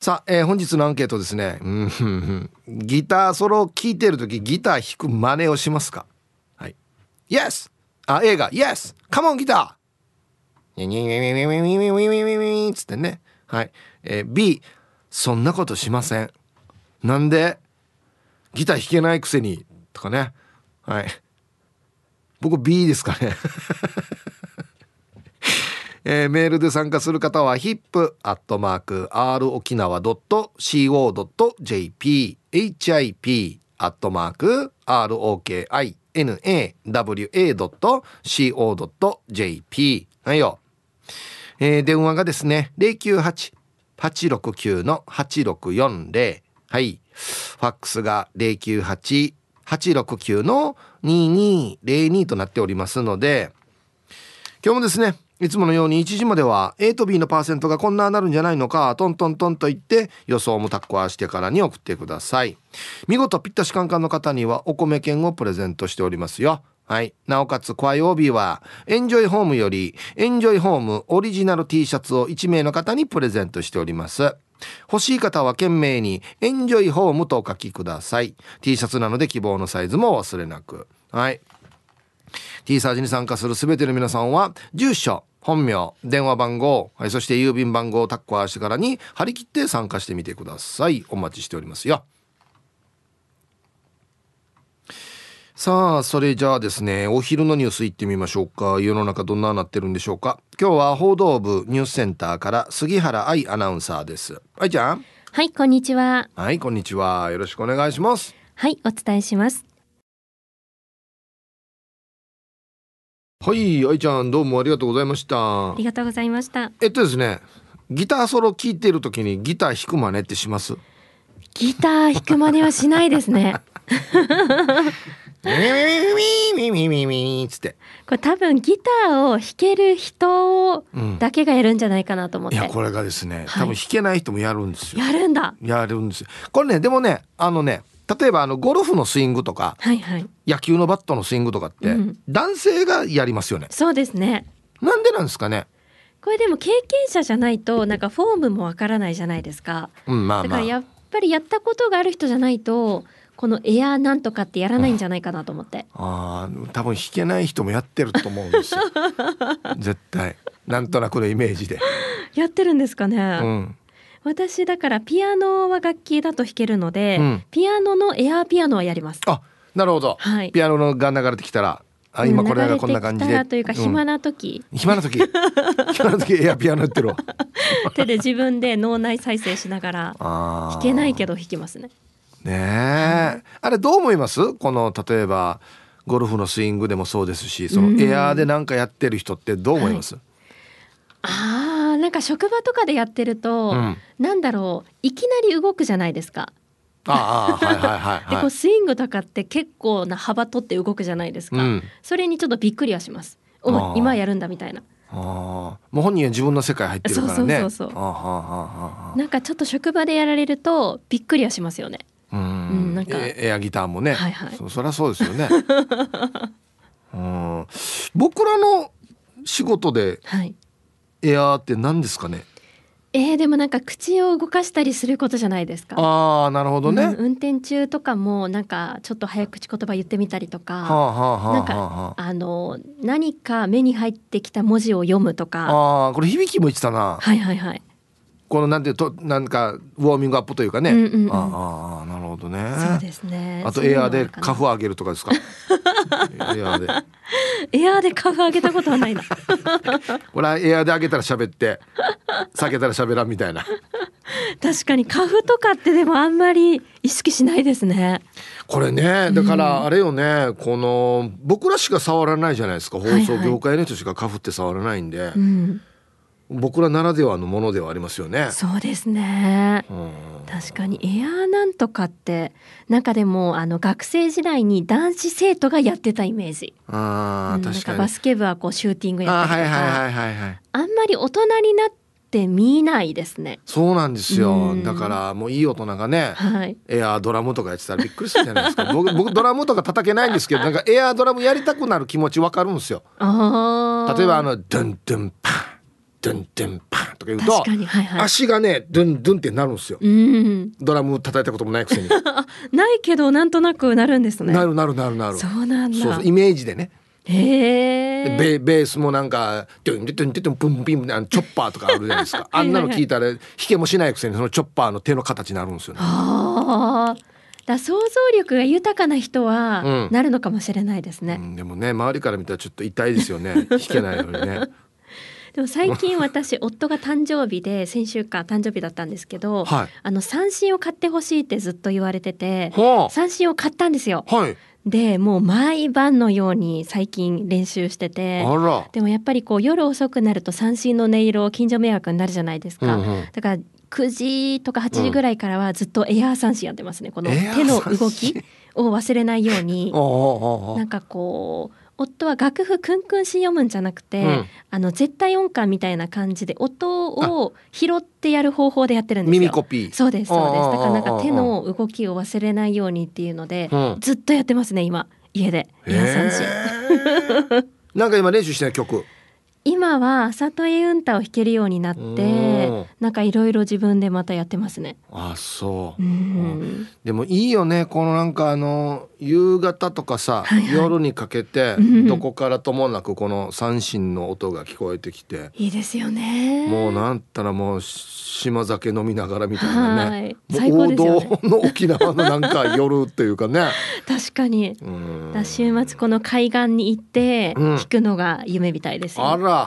さあ、本日のアンケートですね。ギターソロを聴いてるときギター弾く真似をしますか？はい。Yes! あ、A が Yes! Come on ギター！にゃにゃにゃにゃにゃにゃにゃにゃにゃにゃにつってね。はい。B、そんなことしません。なんで？ギター弾けないくせにとかね。はい。僕 B ですかね。メールで参加する方は hip@rokinawa.co.jp hip@rokinawa.co.jp はいよ。電話がですね 098-869-8640 はい。ファックスが 098-869-2202 となっておりますので、今日もですねいつものように1時までは A と B のパーセントがこんななるんじゃないのかトントントンと言って予想もタッコアしてからに送ってください。見事ぴったしカンカンの方にはお米券をプレゼントしておりますよ。はい。なおかつコア曜日はエンジョイホームよりエンジョイホームオリジナル T シャツを1名の方にプレゼントしております。欲しい方は懸命にエンジョイホームとお書きください。 T シャツなので希望のサイズも忘れなく。はい。 T サージに参加するすべての皆さんは住所本名、電話番号、はい、そして郵便番号をタッコ合わせてからに張り切って参加してみてください。お待ちしておりますよ。さあ、それじゃあですね、お昼のニュースいってみましょうか。世の中どんななってるんでしょうか。今日は報道部ニュースセンターから杉原愛アナウンサーです。愛ちゃん。はい、こんにちは。はい、こんにちは。よろしくお願いします。はい、お伝えします。はい、愛ちゃんどうもありがとうございました。ありがとうございました。ですね、ギターソロ聴いてるときにギター弾く真似ってします？ギター弾く真似はしないですね。ミミミミミミミミミつって、これ多分ギターを弾ける人だけがやるんじゃないかなと思って、いやこれがですね、多分弾けない人もやるんですよ。やるんだ。やるんですよ。これね、でもね、例えばゴルフのスイングとか、はいはい、野球のバットのスイングとかって、うん、男性がやりますよね。そうですね。なんでなんですかね。これでも経験者じゃないとなんかフォームもわからないじゃないですか、だからやっぱりやったことがある人じゃないとこのエアーなんとかってやらないんじゃないかなと思って、多分弾けない人もやってると思うんですよ。絶対なんとなくのイメージでやってるんですかね、私だからピアノは楽器だと弾けるので、ピアノのエアーピアノはやります。あ、なるほど、はい、ピアノが流れてきたら、あ、今これがこんな感じで流れてきたらというか、暇な時エアーピアノやってるわ。手で自分で脳内再生しながら弾けないけど弾きますね。ねえ、あれどう思います？この例えばゴルフのスイングでもそうですし、そのエアーでなんかやってる人ってどう思います？はい、なんか職場とかでやってると、なんだろう、いきなり動くじゃないですか。で、こうスイングとかって結構な幅取って動くじゃないですか、それにちょっとびっくりはします。お、今やるんだみたいな。もう本人は自分の世界入ってるからね。なんかちょっと職場でやられるとびっくりはしますよね。なんかエアギターもね、はいはい、そりゃそうですよね。僕らの仕事で、はいエアーって何ですかね。でもなんか口を動かしたりすることじゃないですか。なるほどね、運転中とかもなんかちょっと早口言葉言ってみたりとか、なんか何か目に入ってきた文字を読むとか。これ響きも言ってたな。はいはいはい。このなんていうと、なんかウォーミングアップというかね。なるほどね。そうですね。あとエアーでカフを上げるとかですか。エアーでカフ上げたことはないな。これはエアーで上げたら喋って下げたら喋らんみたいな。確かにカフとかってでもあんまり意識しないですね。これね、だからあれよね、この僕らしか触らないじゃないですか。放送業界の人しかカフって触らないんで、僕らならではのものではありますよね。そうですね、確かにエアーなんとかってなんかでも学生時代に男子生徒がやってたイメージ。確かにバスケ部はこうシューティングやったりとか、あんまり大人になって見ないですね。そうなんですよ。だからもういい大人がね、エアードラムとかやってたらびっくりするじゃないですか。僕ドラムとか叩けないんですけど、なんかエアードラムやりたくなる気持ちわかるんですよ。例えばドゥンドゥンパンドゥンドゥンパンとか言うと、はいはい、足がねドゥンドゥンってなるんですよ、うん、ドラム叩いたこともないくせにないけどなんとなくなるんですね。なるそうなんだ。そうそうイメージでね。ベースもなんかドゥンドゥンドゥンドゥンプンピンチョッパーとかあるじゃないですかあんなの聞いたら弾けもしないくせにそのチョッパーの手の形になるんですよね。あだ想像力が豊かな人はなるのかもしれないですね、うんうん、でもね周りから見たらちょっと痛いですよね弾けないのにねでも最近私夫が誕生日で先週間誕生日だったんですけど、はい、三振を買ってほしいってずっと言われてて、はあ、三振を買ったんですよ、はい、でもう毎晩のように最近練習してて、あらでもやっぱりこう夜遅くなると三振の音色近所迷惑になるじゃないですか、うんうん、だから9時とか8時ぐらいからはずっとエアー三振やってますね。この手の動きを忘れないようになんかこう夫は楽譜クンクンし読むんじゃなくて、うん、絶対音感みたいな感じで音を拾ってやる方法でやってるんですよ。耳コピー。そうですそうです。だからなんか手の動きを忘れないようにっていうので、うん、ずっとやってますね今家でエアー三振なんか今練習してない曲今はあさとえうんたを弾けるようになってなんかいろいろ自分でまたやってますね。あそう、うん、でもいいよねこのなんか夕方とかさ、はいはい、夜にかけてどこからともなくこの三振の音が聞こえてきていいですよね。もうなんたらもう島酒飲みながらみたいなね、はい、もう王道の沖縄のなんか夜っていうかね確かにうんだ週末この海岸に行って弾くのが夢みたいですよ、ねうん、あら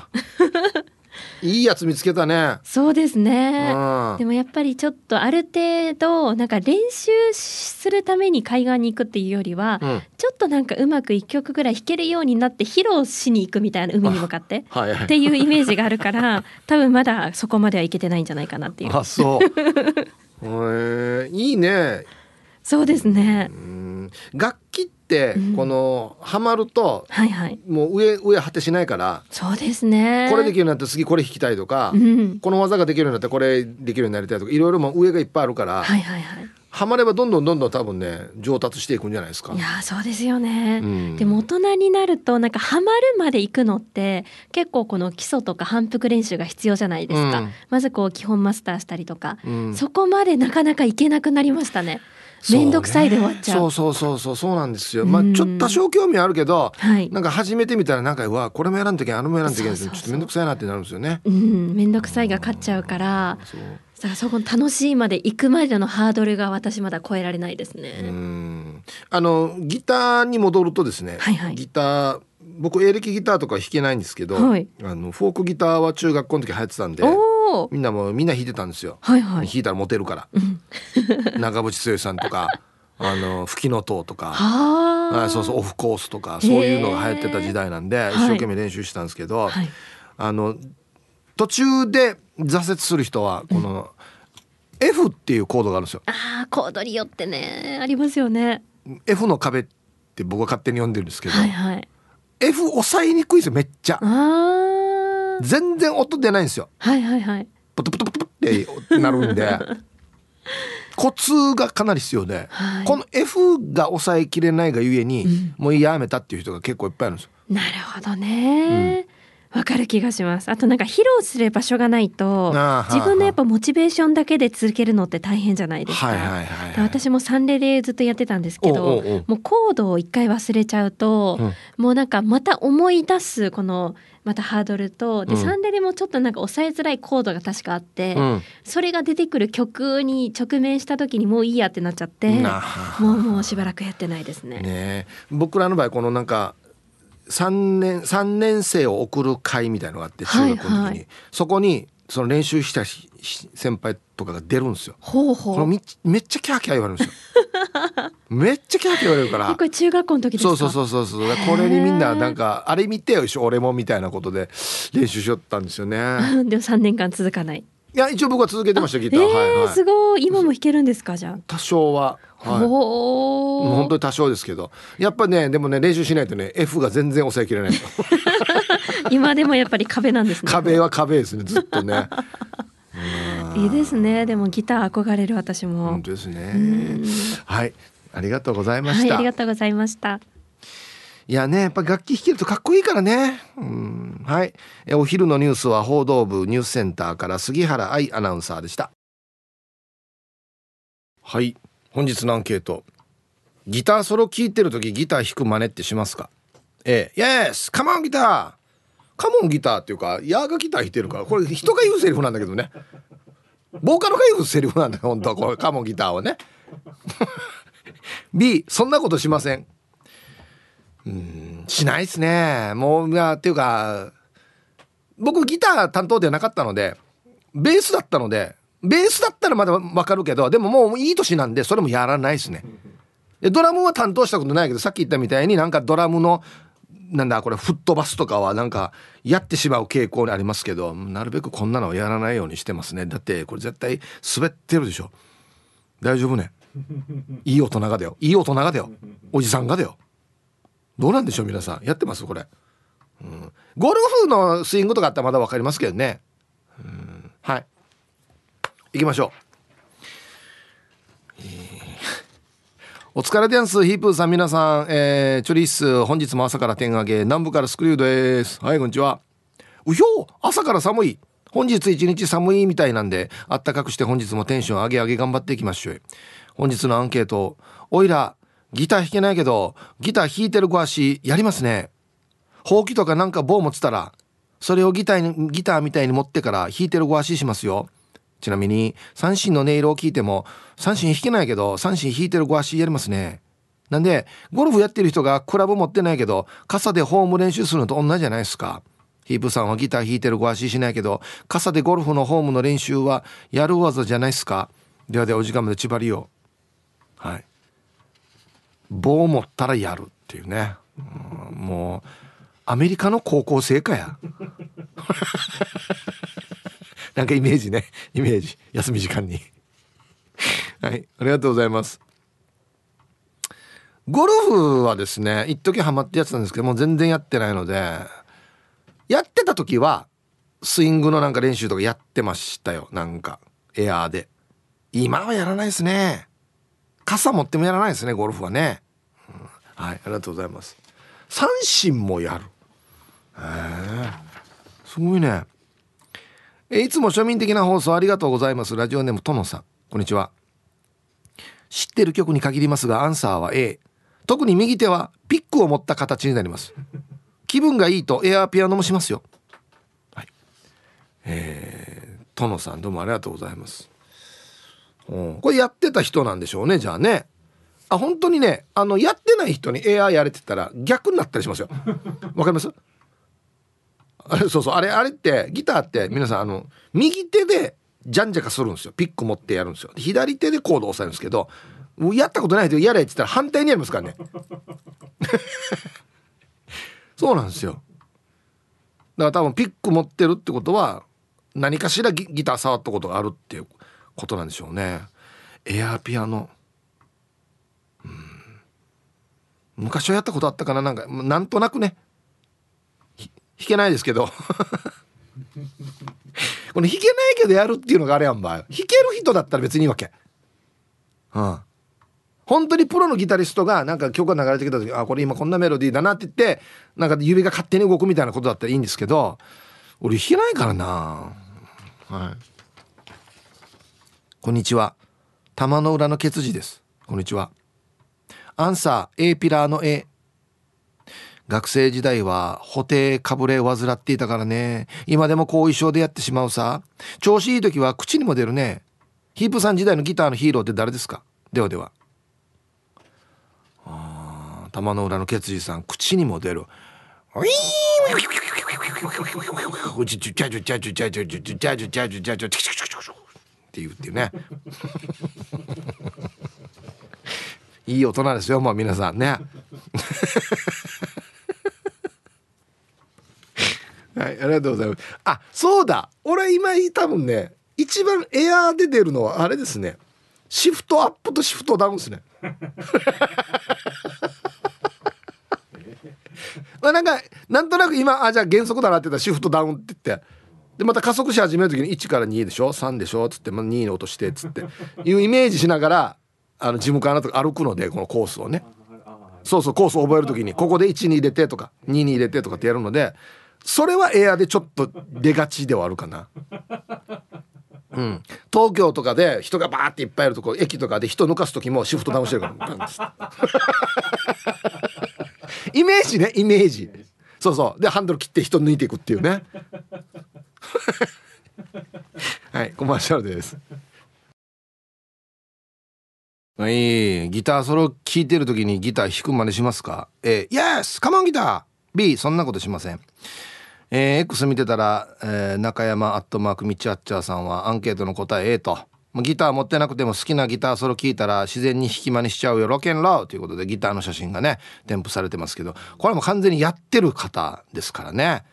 いいやつ見つけたね。そうですね、うん、でもやっぱりちょっとある程度なんか練習するために海岸に行くっていうよりは、うん、ちょっとなんかうまく1曲ぐらい弾けるようになって披露しに行くみたいな海に向かって、はいはい、っていうイメージがあるから多分まだそこまではいけてないんじゃないかなっていう。あそう、いいね。そうですねうん楽器ってこのハマるともう上果てしないからそうですねこれできるようになったら次これ弾きたいとか、うん、この技ができるようになったらこれできるようになりたいとかいろいろもう上がいっぱいあるから、はいはいはい、ハマればどんどん多分ね上達していくんじゃないですか。いやそうですよね、うん、でも大人になるとなんかハマるまで行くのって結構この基礎とか反復練習が必要じゃないですか、うん、まずこう基本マスターしたりとか、うん、そこまでなかなか行けなくなりましたね。めんどくさいで終わっちゃう。そうなんですよ、まあ、ちょっと多少興味あるけど、はい、なんか始めてみたらなんかうわこれもやらんといけんあれもやらんといけんちょっとめんどくさいなってなるんですよね。うんめんどくさいが勝っちゃうからさあそこ楽しいまで行くまでのハードルが私まだ超えられないですね。うんギターに戻るとですね、はいはい、ギター僕エレキギターとか弾けないんですけど、はい、フォークギターは中学校の時流行ってたんでみんな弾いてたんですよ、はいはい、弾いたらモテるから、うん、中渕剛さんとか吹きの塔とかあそうそうオフコースとかそういうのが流行ってた時代なんで一生懸命練習してたんですけど、はい、途中で挫折する人はこの F っていうコードがあるんですよ、うん、あコードによってねありますよね。 F の壁って僕は勝手に呼んでるんですけど、はいはい、F 抑えにくいですよめっちゃ。あ全然音出ないんですよ、はいはいはい、ポトポトポトってなるんでコツがかなり必要で、はい、この F が抑えきれないがゆえに、うん、もうやめたっていう人が結構いっぱいあるんですよ。なるほどね、うん、わかる気がします。あとなんか披露する場所がないと自分のやっぱモチベーションだけで続けるのって大変じゃないですか、はいはいはいはい、私もサンレレずっとやってたんですけどもうコードを一回忘れちゃうと、うん、もうなんかまた思い出すこのまたハードルとで、うん、サンレレもちょっとなんか抑えづらいコードが確かあって、うん、それが出てくる曲に直面した時にもういいやってなっちゃってもうしばらくやってないです ね。僕らの場合このなんか3年生を送る会みたいなのがあって中学の時に、はいはい、そこにその練習した先輩とかが出るんですよ。ほうほうそのめっちゃキャーキャー言われるんですよめっちゃキャーキャー言われるからこれ中学校の時ですか。そうこれにみんななんかあれ見てよ俺もみたいなことで練習しよったんですよねでも3年間続かない。いや一応僕は続けてましたギター、はいはい、すごい今も弾けるんですかじゃあ多少は、はい、本当に多少ですけどやっぱねでもね練習しないとね F が全然抑えきれない今でもやっぱり壁なんですね。壁ですねずっとねいいですね。でもギター憧れる私も本当ですね。はいありがとうございました。はいありがとうございました。いやね、やっぱ楽器弾けるとかっこいいからね。はい。お昼のニュースは報道部ニュースセンターから杉原愛アナウンサーでした。はい。本日のアンケート。ギターソロ聴いてるときギター弾く真似ってしますか？Yes! カモンギター！カモンギターっていうか、ヤーがギター弾いてるから、これ人が言うセリフなんだけどね。ボーカルが言うセリフなんだよ、本当はこれカモンギターはね。B、そんなことしません。しないですね。もう、っていうか、僕ギター担当ではなかったので、ベースだったので、ベースだったらまだわかるけど、でももういい年なんで、それもやらないですね。ドラムは担当したことないけど、さっき言ったみたいになんかドラムの、なんだこれ吹っ飛ばすとかはなんかやってしまう傾向にありますけど、なるべくこんなのをやらないようにしてますね。だってこれ絶対滑ってるでしょ。大丈夫ね。いい大人がだよ、いい大人がだよ、おじさんがだよ。どうなんでしょう皆さん、やってますこれ、ゴルフのスイングとかあったらまだ分かりますけどね。はい、行きましょう。お疲れでんす、ヒープーさん、皆さん、チョリース、本日も朝から点上げ、南部からスクリューです。はい、こんにちは。うひょー、朝から寒い。本日一日寒いみたいなんで、あったかくして本日もテンション上げ上げ頑張っていきましょう。本日のアンケート、おいらギター弾けないけどギター弾いてるご足やりますね。ほうきとかなんか棒持つたら、それをギターみたいに持ってから弾いてるご足しますよ。ちなみに三振の音色を聞いても三振弾けないけど三振弾いてるご足やりますね。なんでゴルフやってる人がクラブ持ってないけど傘でホーム練習するのと同じじゃないですか。ヒープさんはギター弾いてるご足しないけど傘でゴルフのホームの練習はやる技じゃないですか。ではではお時間までちばりよ。はい、棒持ったらやるっていうね。もうアメリカの高校生かや。なんかイメージね、イメージ、休み時間に。はい、ありがとうございます。ゴルフはですね、一時ハマってやってたんですけど、もう全然やってないので、やってた時はスイングのなんか練習とかやってましたよ。なんかエアーで。今はやらないですね。傘持ってもやらないですね、ゴルフはね。はい、ありがとうございます。三振もやる。すごいね。いつも庶民的な放送ありがとうございます。ラジオネームとのさん、こんにちは。知ってる曲に限りますがアンサーは A。 特に右手はピックを持った形になります。気分がいいとエアーピアノもしますよ。はい、とのさん、どうもありがとうございます。これやってた人なんでしょうね、じゃあね。あ、本当にね、やってない人にエアーやれてたら逆になったりしますよ。わかります？あれ、そうそう、あれってギターって皆さん右手でジャンジャカするんですよ。ピック持ってやるんですよ。左手でコードを押さえるんですけど、もうやったことない人やれって言ったら反対にやりますからね。そうなんですよ。だから多分ピック持ってるってことは何かしら ギター触ったことがあるっていうことなんでしょうね。エアーピアノ、昔はやったことあったかな。なんかなんとなくね、弾けないですけど。この弾けないけどやるっていうのがあれやんばい。弾ける人だったら別にいいわけ。本当にプロのギタリストがなんか曲が流れてきた時、あ、これ今こんなメロディーだなって言って、なんか指が勝手に動くみたいなことだったらいいんですけど、俺弾けないからな。はい。こんにちは。玉の裏のケツジです。こんにちは。アンサー A、ピラーの A。学生時代は補定かぶれを患っていたからね。今でも後遺症でやってしまうさ。調子いい時は口にも出るね。ヒープさん時代のギターのヒーローって誰ですか？ではでは。あ、玉の裏のケツジさん、口にも出る。ウィーン、ちゃちゃちゃちゃちゃちゃちゃちゃちゃちゃちゃって言ってね。いい大人ですよ、まあ皆さんね。はい、ありがとうございます。あ、そうだ、俺今多分ね、一番エアーで出るのはあれですね、シフトアップとシフトダウンですね。まあなんとなく今、あ、じゃあ減速だなって言ったらシフトダウンって言って、でまた加速し始める時に1から2でしょ、3でしょっつって、まあ、2の音してっつっていうイメージしながらジムカーナとか歩くので、このコースをね。そうそう、コースを覚えるときにここで1に入れてとか2に入れてとかってやるので、それはエアでちょっと出がちではあるかな。うん、東京とかで人がバーっていっぱいいるとこ、駅とかで人抜かすときもシフトダウンしてるからイメージね、イメージ。そうそう、でハンドル切って人抜いていくっていうねはい、コマーシャルです。はい、ギターソロ聴いてるときにギター弾く真似しますか？ A、Yes! カモンギター！ B、そんなことしません。X 見てたら、中山アットマークみちあっちゃーさんはアンケートの答え A と、ギター持ってなくても好きなギターソロ聴いたら自然に弾き真似しちゃうよロケンローということで、ギターの写真がね添付されてますけど、これも完全にやってる方ですからね。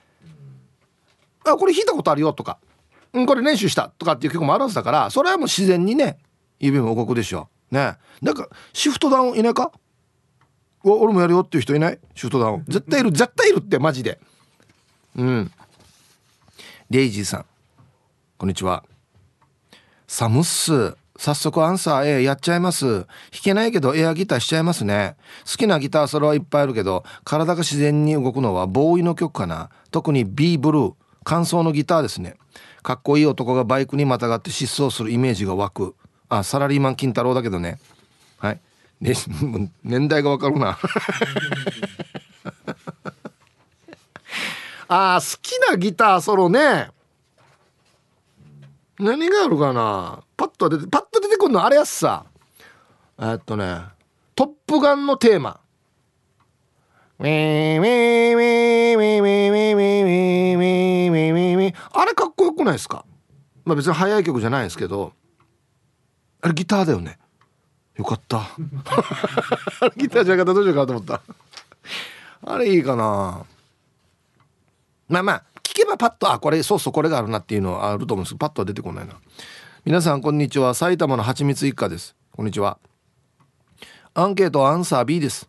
あ、これ弾いたことあるよとか、これ練習したとかっていう曲もあるはずだから、それはもう自然にね指も動くでしょうね。なんかシフトダウンいないか、俺もやるよっていう人いない？シフトダウン絶対いる、絶対いるって、マジで。うん、レイジーさんこんにちは。サムっす。早速アンサー A やっちゃいます。弾けないけどエアギターしちゃいますね。好きなギターソロはいっぱいあるけど体が自然に動くのはボーイの曲かな。特に B ブルー、乾燥のギターですね。かっこいい男がバイクにまたがって疾走するイメージが湧く。あ、サラリーマン金太郎だけどね。はい、ね、年代がわかるなあ、好きなギターソロね。何があるかな。パッと出てくるのあれやっさ。トップガンのテーマ。あれかっこよくないですか。まあ別に早い曲じゃないですけど、あれギターだよね。よかった。あれギターじゃなかったらどうしようかと思った。あれいいかな。まあ聞けばパッと、あ、これそうそうこれがあるなっていうのはあると思うんですけど、パッとは出てこないな。皆さんこんにちは、埼玉のはちみつ一家です。こんにちは。アンケートアンサー B です。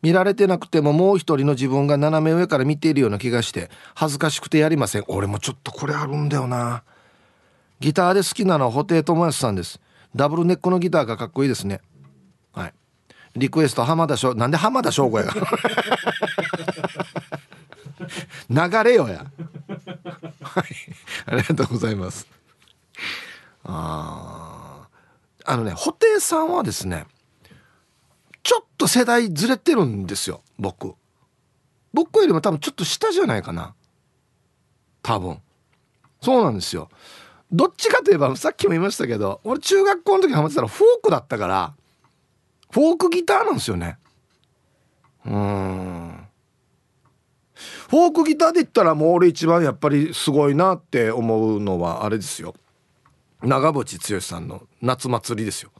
見られてなくてももう一人の自分が斜め上から見ているような気がして恥ずかしくてやりません。俺もちょっとこれあるんだよな。ギターで好きなのは布袋寅泰さんです。ダブルネックのギターがかっこいいですね。はい、リクエスト浜田翔。なんで浜田翔吾やが流れよやはい、ありがとうございます。あのね布袋さんはですね、ちょっと世代ずれてるんですよ。僕よりも多分ちょっと下じゃないかな。多分そうなんですよ。どっちかといえばさっきも言いましたけど、俺中学校の時ハマってたらフォークだったから、フォークギターなんですよね。フォークギターで言ったらもう俺一番やっぱりすごいなって思うのはあれですよ、長渕剛さんの夏祭りですよ。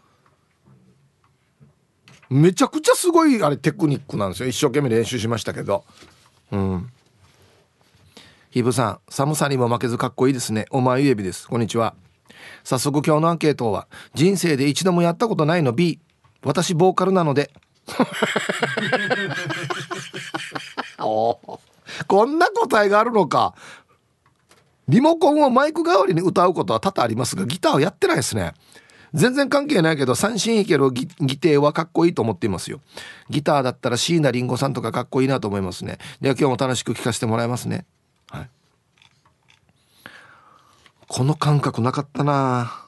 めちゃくちゃすごいあれテクニックなんですよ。一生懸命練習しましたけど。うん。ひぶさん、寒さにも負けずかっこいいですね。お前ゆえびです。こんにちは。早速今日のアンケートは、人生で一度もやったことないの B。私ボーカルなのでお、こんな答えがあるのか。リモコンをマイク代わりに歌うことは多々ありますが、ギターはやってないですね。全然関係ないけど三振いけるギターはかっこいいと思っていますよ。ギターだったら椎名林檎さんとかかっこいいなと思いますね。では今日も楽しく聴かせてもらいますね。はい、この感覚なかったな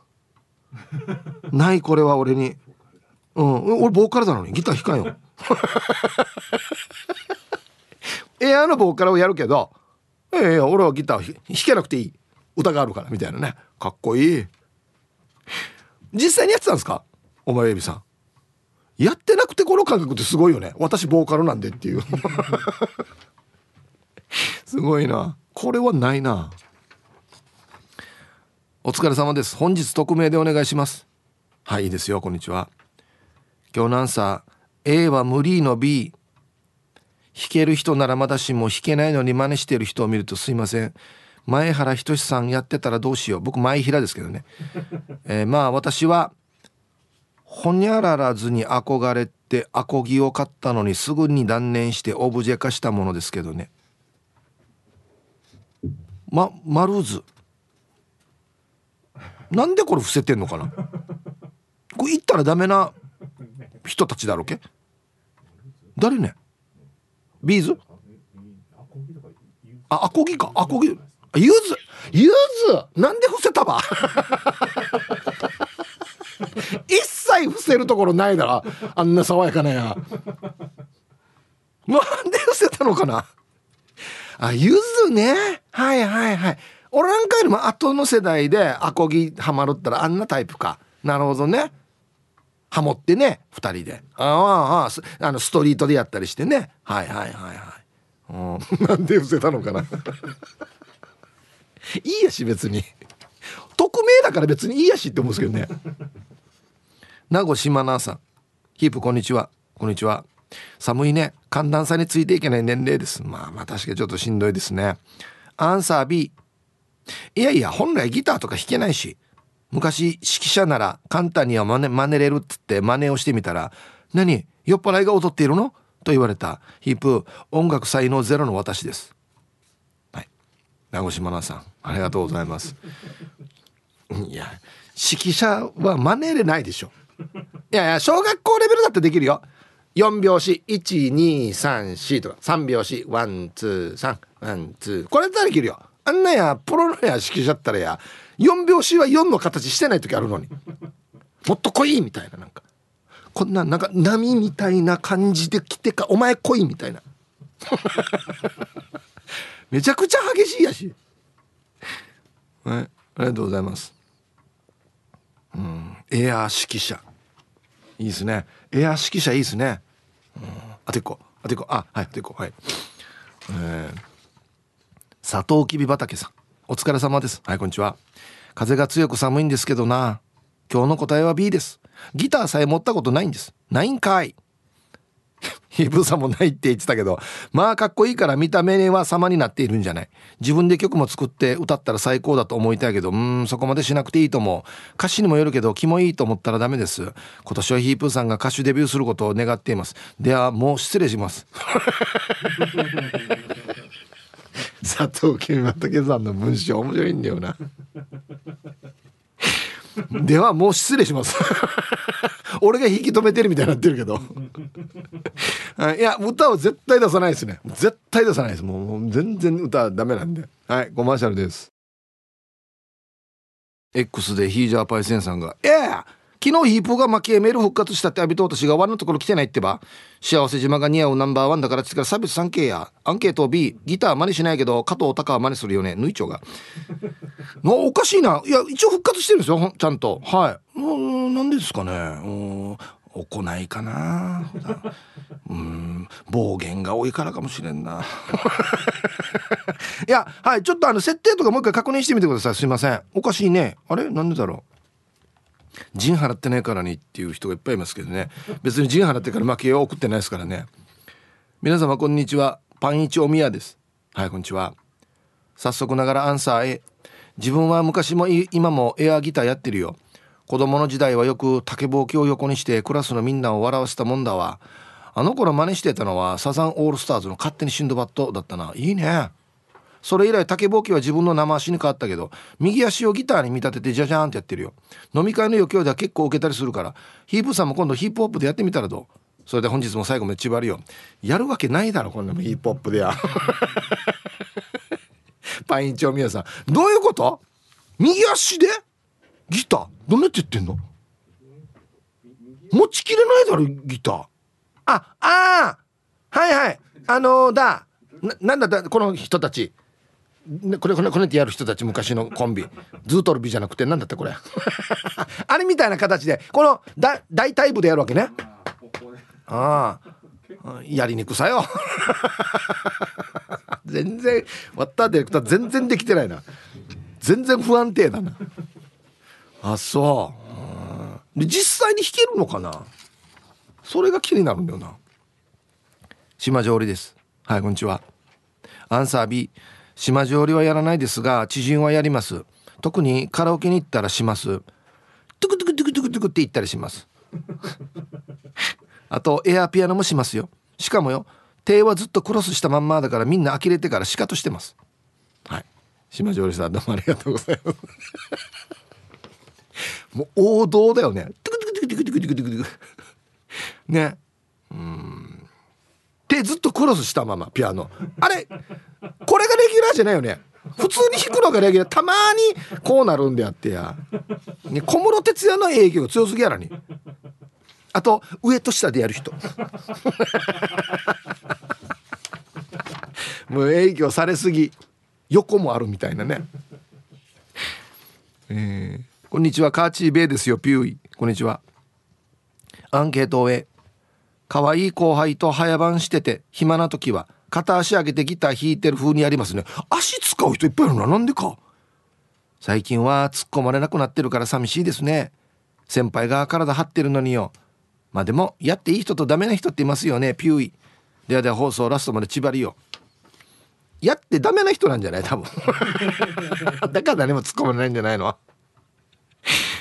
ない、これは俺に、俺ボーカルなのにギター弾かんよエアのボーカルをやるけど、俺はギターを弾けなくていい、歌があるからみたいなね。かっこいい。実際にやってたんですか、お前エビさん。やってなくてこの感覚ってすごいよね。私ボーカルなんでっていうすごいな、これはないな。お疲れ様です。本日匿名でお願いします。はい、いいですよ。こんにちは。今日のアンサー A は無理の B。 弾ける人ならまだしも弾けないのに真似してる人を見るとすいません、前原ひとしさんやってたらどうしよう。僕前平ですけどねまあ私はほにゃららずに憧れてアコギを買ったのにすぐに断念してオブジェ化したものですけどね。マルーズなんでこれ伏せてんのかな。これ言ったらダメな人たちだろうけ。誰ね、ビーズ、あ、アコギか、アコギ、ユズ、ユズ、なんで伏せたば一切伏せるところないだろ、あんな爽やかなやなんで伏せたのかなあ、ゆずね、はいはいはい、俺なんかよりも後の世代でアコギハマるったらあんなタイプか、なるほどね、ハモってね2人で、ああ、あのストリートでやったりしてね、はいはいはいはい、うん、なんで伏せたのかないいやし、別に匿名だから別にいいやしって思うんですけどね名護島奈さん、ヒープこんにちは。こんにちは。寒いね、寒暖差についていけない年齢です。まあまあ確かにちょっとしんどいですね。アンサー B、 いやいや本来ギターとか弾けないし、昔指揮者なら簡単には真似れるっつって真似をしてみたら、何酔っ払いが踊っているのと言われたヒープ、音楽才能ゼロの私です。はい、名越真奈さんありがとうございますいや指揮者は真似れないでしょ。いやいや小学校レベルだってできるよ。4拍子 1,2,3,4 とか3拍子 1,2,3,1,2 これだったらできるよ。あんなやプロのや指揮者ったらや4拍子は4の形してない時あるのにもっと来いみたいな、なんかこんな、なんか波みたいな感じで来てかお前来いみたいなめちゃくちゃ激しいやし、はい、ありがとうございます。うん、エアー指揮者いいですね。エア指揮者いいですね。うん、あと一個、あと一個、あ、はい、あと一個、はい。サトウキビ畑さん、お疲れ様です。はい、こんにちは。風が強く寒いんですけどな。今日の答えは B です。ギターさえ持ったことないんです。ないんかい。ヒブさんもないって言ってたけど、まあかっこいいから見た目は様になっているんじゃない。自分で曲も作って歌ったら最高だと思いたいけど、そこまでしなくていいと思う。歌詞にもよるけど気もいいと思ったらダメです。今年はヒープーさんが歌手デビューすることを願っています。ではもう失礼します佐藤健畑さんの文章面白いんだよなではもう失礼します俺が引き止めてるみたいになってるけどいや歌を絶対出さないですね。絶対出さないです。もう全然歌はダメなんで。はい、コマーシャルです。 X でヒージャーパイセンさんが、昨日ヒープが負けメール復活したってアビと私がワンのところ来てないってば。幸せ島が似合うナンバーワンだからつから差別産経や。アンケート B、 ギター真似しないけど加藤鷹は真似するよね。ぬいちょうがおかしいな。いや一応復活してるんですよちゃんと。はい、なんですかね、行いかな暴言が多いからかもしれんないや、はい、ちょっと設定とかもう一回確認してみてください。すいません、おかしいね。あれなんでだろう。陣払ってないからにっていう人がいっぱいいますけどね。別に陣払ってから負けを送ってないですからね。皆様こんにちは、パンイチおみやです。はい、こんにちは。早速ながらアンサー A。 自分は昔も今もエアギターやってるよ。子供の時代はよく竹ぼうきを横にしてクラスのみんなを笑わせたもんだわ。あの頃真似してたのはサザンオールスターズの勝手にシンドバッドだったな。いいね。それ以来竹ぼうきは自分の生足に変わったけど、右足をギターに見立ててジャジャーンってやってるよ。飲み会の余興では結構受けたりするから、ヒープさんも今度ヒップホップでやってみたらどう。それで本日も最後めっちゃバリよ。やるわけないだろこんなのヒップホップでやパインチョウミヤさん、どういうこと。右足でギターどんなって言ってんの。持ちきれないだろギター。ああー、はいはい、なんだこの人たちこれってやる人たち、昔のコンビズートルビじゃなくてなんだったこれあれみたいな形でこの大体部でやるわけね。ああ、やりにくさよ全然ワッターディレクター全然できてないな。全然不安定だなあ、そうで実際に弾けるのかな。それが気になるんだよな。島上織です。はい、こんにちは。アンサー B、島上りはやらないですが知人はやります。特にカラオケに行ったらします。トゥクトゥクトゥクトゥクトゥクって言ったりしますあとエアピアノもしますよ。しかもよ、手はずっとクロスしたまんまだからみんな呆れてからシカとしてます。はい、島上りさんどうもありがとうございますもう王道だよね、トゥクトゥクトゥクトゥクトゥクトゥクトゥクね。手ずっとクロスしたままピアノ、あれこれがレギュラーじゃないよね、普通に弾くのがレギュラー、たまにこうなるんであってや、ね、小室哲哉の影響が強すぎやらに、あと上と下でやる人もう影響されすぎ、横もあるみたいなねこんにちは、カーチーベイですよ、ピューイこんにちは。アンケートへ、可愛い後輩と早番してて暇な時は片足上げてギター弾いてる風にやりますね。足使う人いっぱいいるな、なんでか。最近は突っ込まれなくなってるから寂しいですね。先輩が体張ってるのによ。まあでもやっていい人とダメな人っていますよね。ピューイではでは放送ラストまで縛りよ。やってダメな人なんじゃない多分だから何も突っ込まれないんじゃないの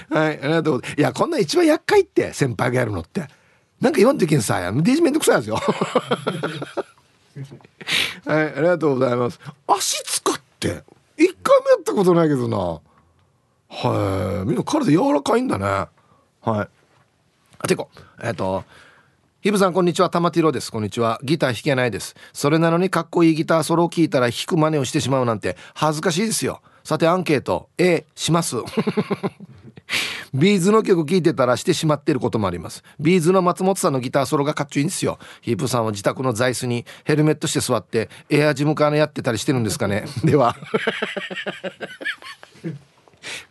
はい、ありがとうございます。いや、こんな一番厄介って先輩がやるのって、なんか言わんといけんさ、デジめんどくさいですよはい、ありがとうございます。足使って一回もやったことないけどな、はい、みんな体柔らかいんだね。はい、あてこひぶさんこんにちは、たまてろです。こんにちは。ギター弾けないです。それなのにかっこいいギターソロを聴いたら弾く真似をしてしまうなんて恥ずかしいですよ。さてアンケート A しますビーズの曲聴いてたらしてしまっていることもあります。ビーズの松本さんのギターソロがかっちょいいんですよ。ヒープさんは自宅の座椅子にヘルメットして座ってエアジムカーのやってたりしてるんですかねでは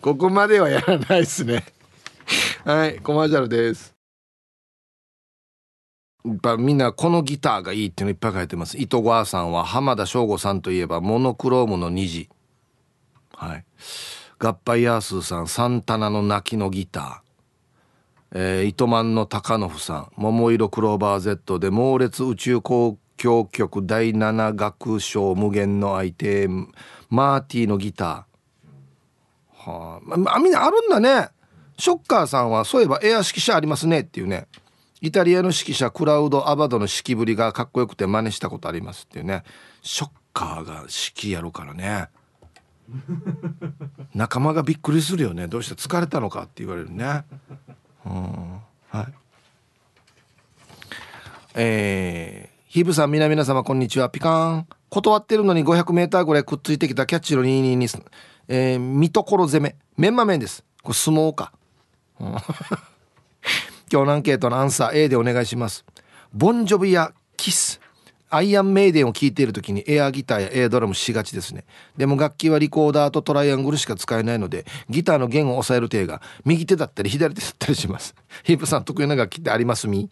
ここまではやらないですねはいコマーシャルです。やっぱみんなこのギターがいいっていうのいっぱい書いてます。いとごあさんは浜田省吾さんといえばモノクロームの虹、はい、ガッパイヤースーさん、サンタナの泣きのギター、糸満の高野さん、桃色クローバー Z で猛烈宇宙交響曲第7楽章無限の相手、マーティーのギター、はあ、みんなあるんだね。ショッカーさんはそういえばエア指揮者ありますねっていうね、イタリアの指揮者クラウド・アバドの指揮ぶりがかっこよくて真似したことありますっていうね。ショッカーが指揮やるからね仲間がびっくりするよね。どうして疲れたのかって言われるね。はい、ひぶさん、みなみな様こんにちは。ピカーン、断ってるのに 500m ぐらいくっついてきたキャッチの222、見所攻めメンマメンです。これ相撲か、うん、今日のアンケートのアンサー A でお願いします。ボンジョビやキス、アイアンメイデンを聴いている時にエアギターやエアドラムしがちですね。でも楽器はリコーダーとトライアングルしか使えないのでギターの弦を押さえる手が右手だったり左手だったりします。ヒープさん得意な楽器ってありますみ、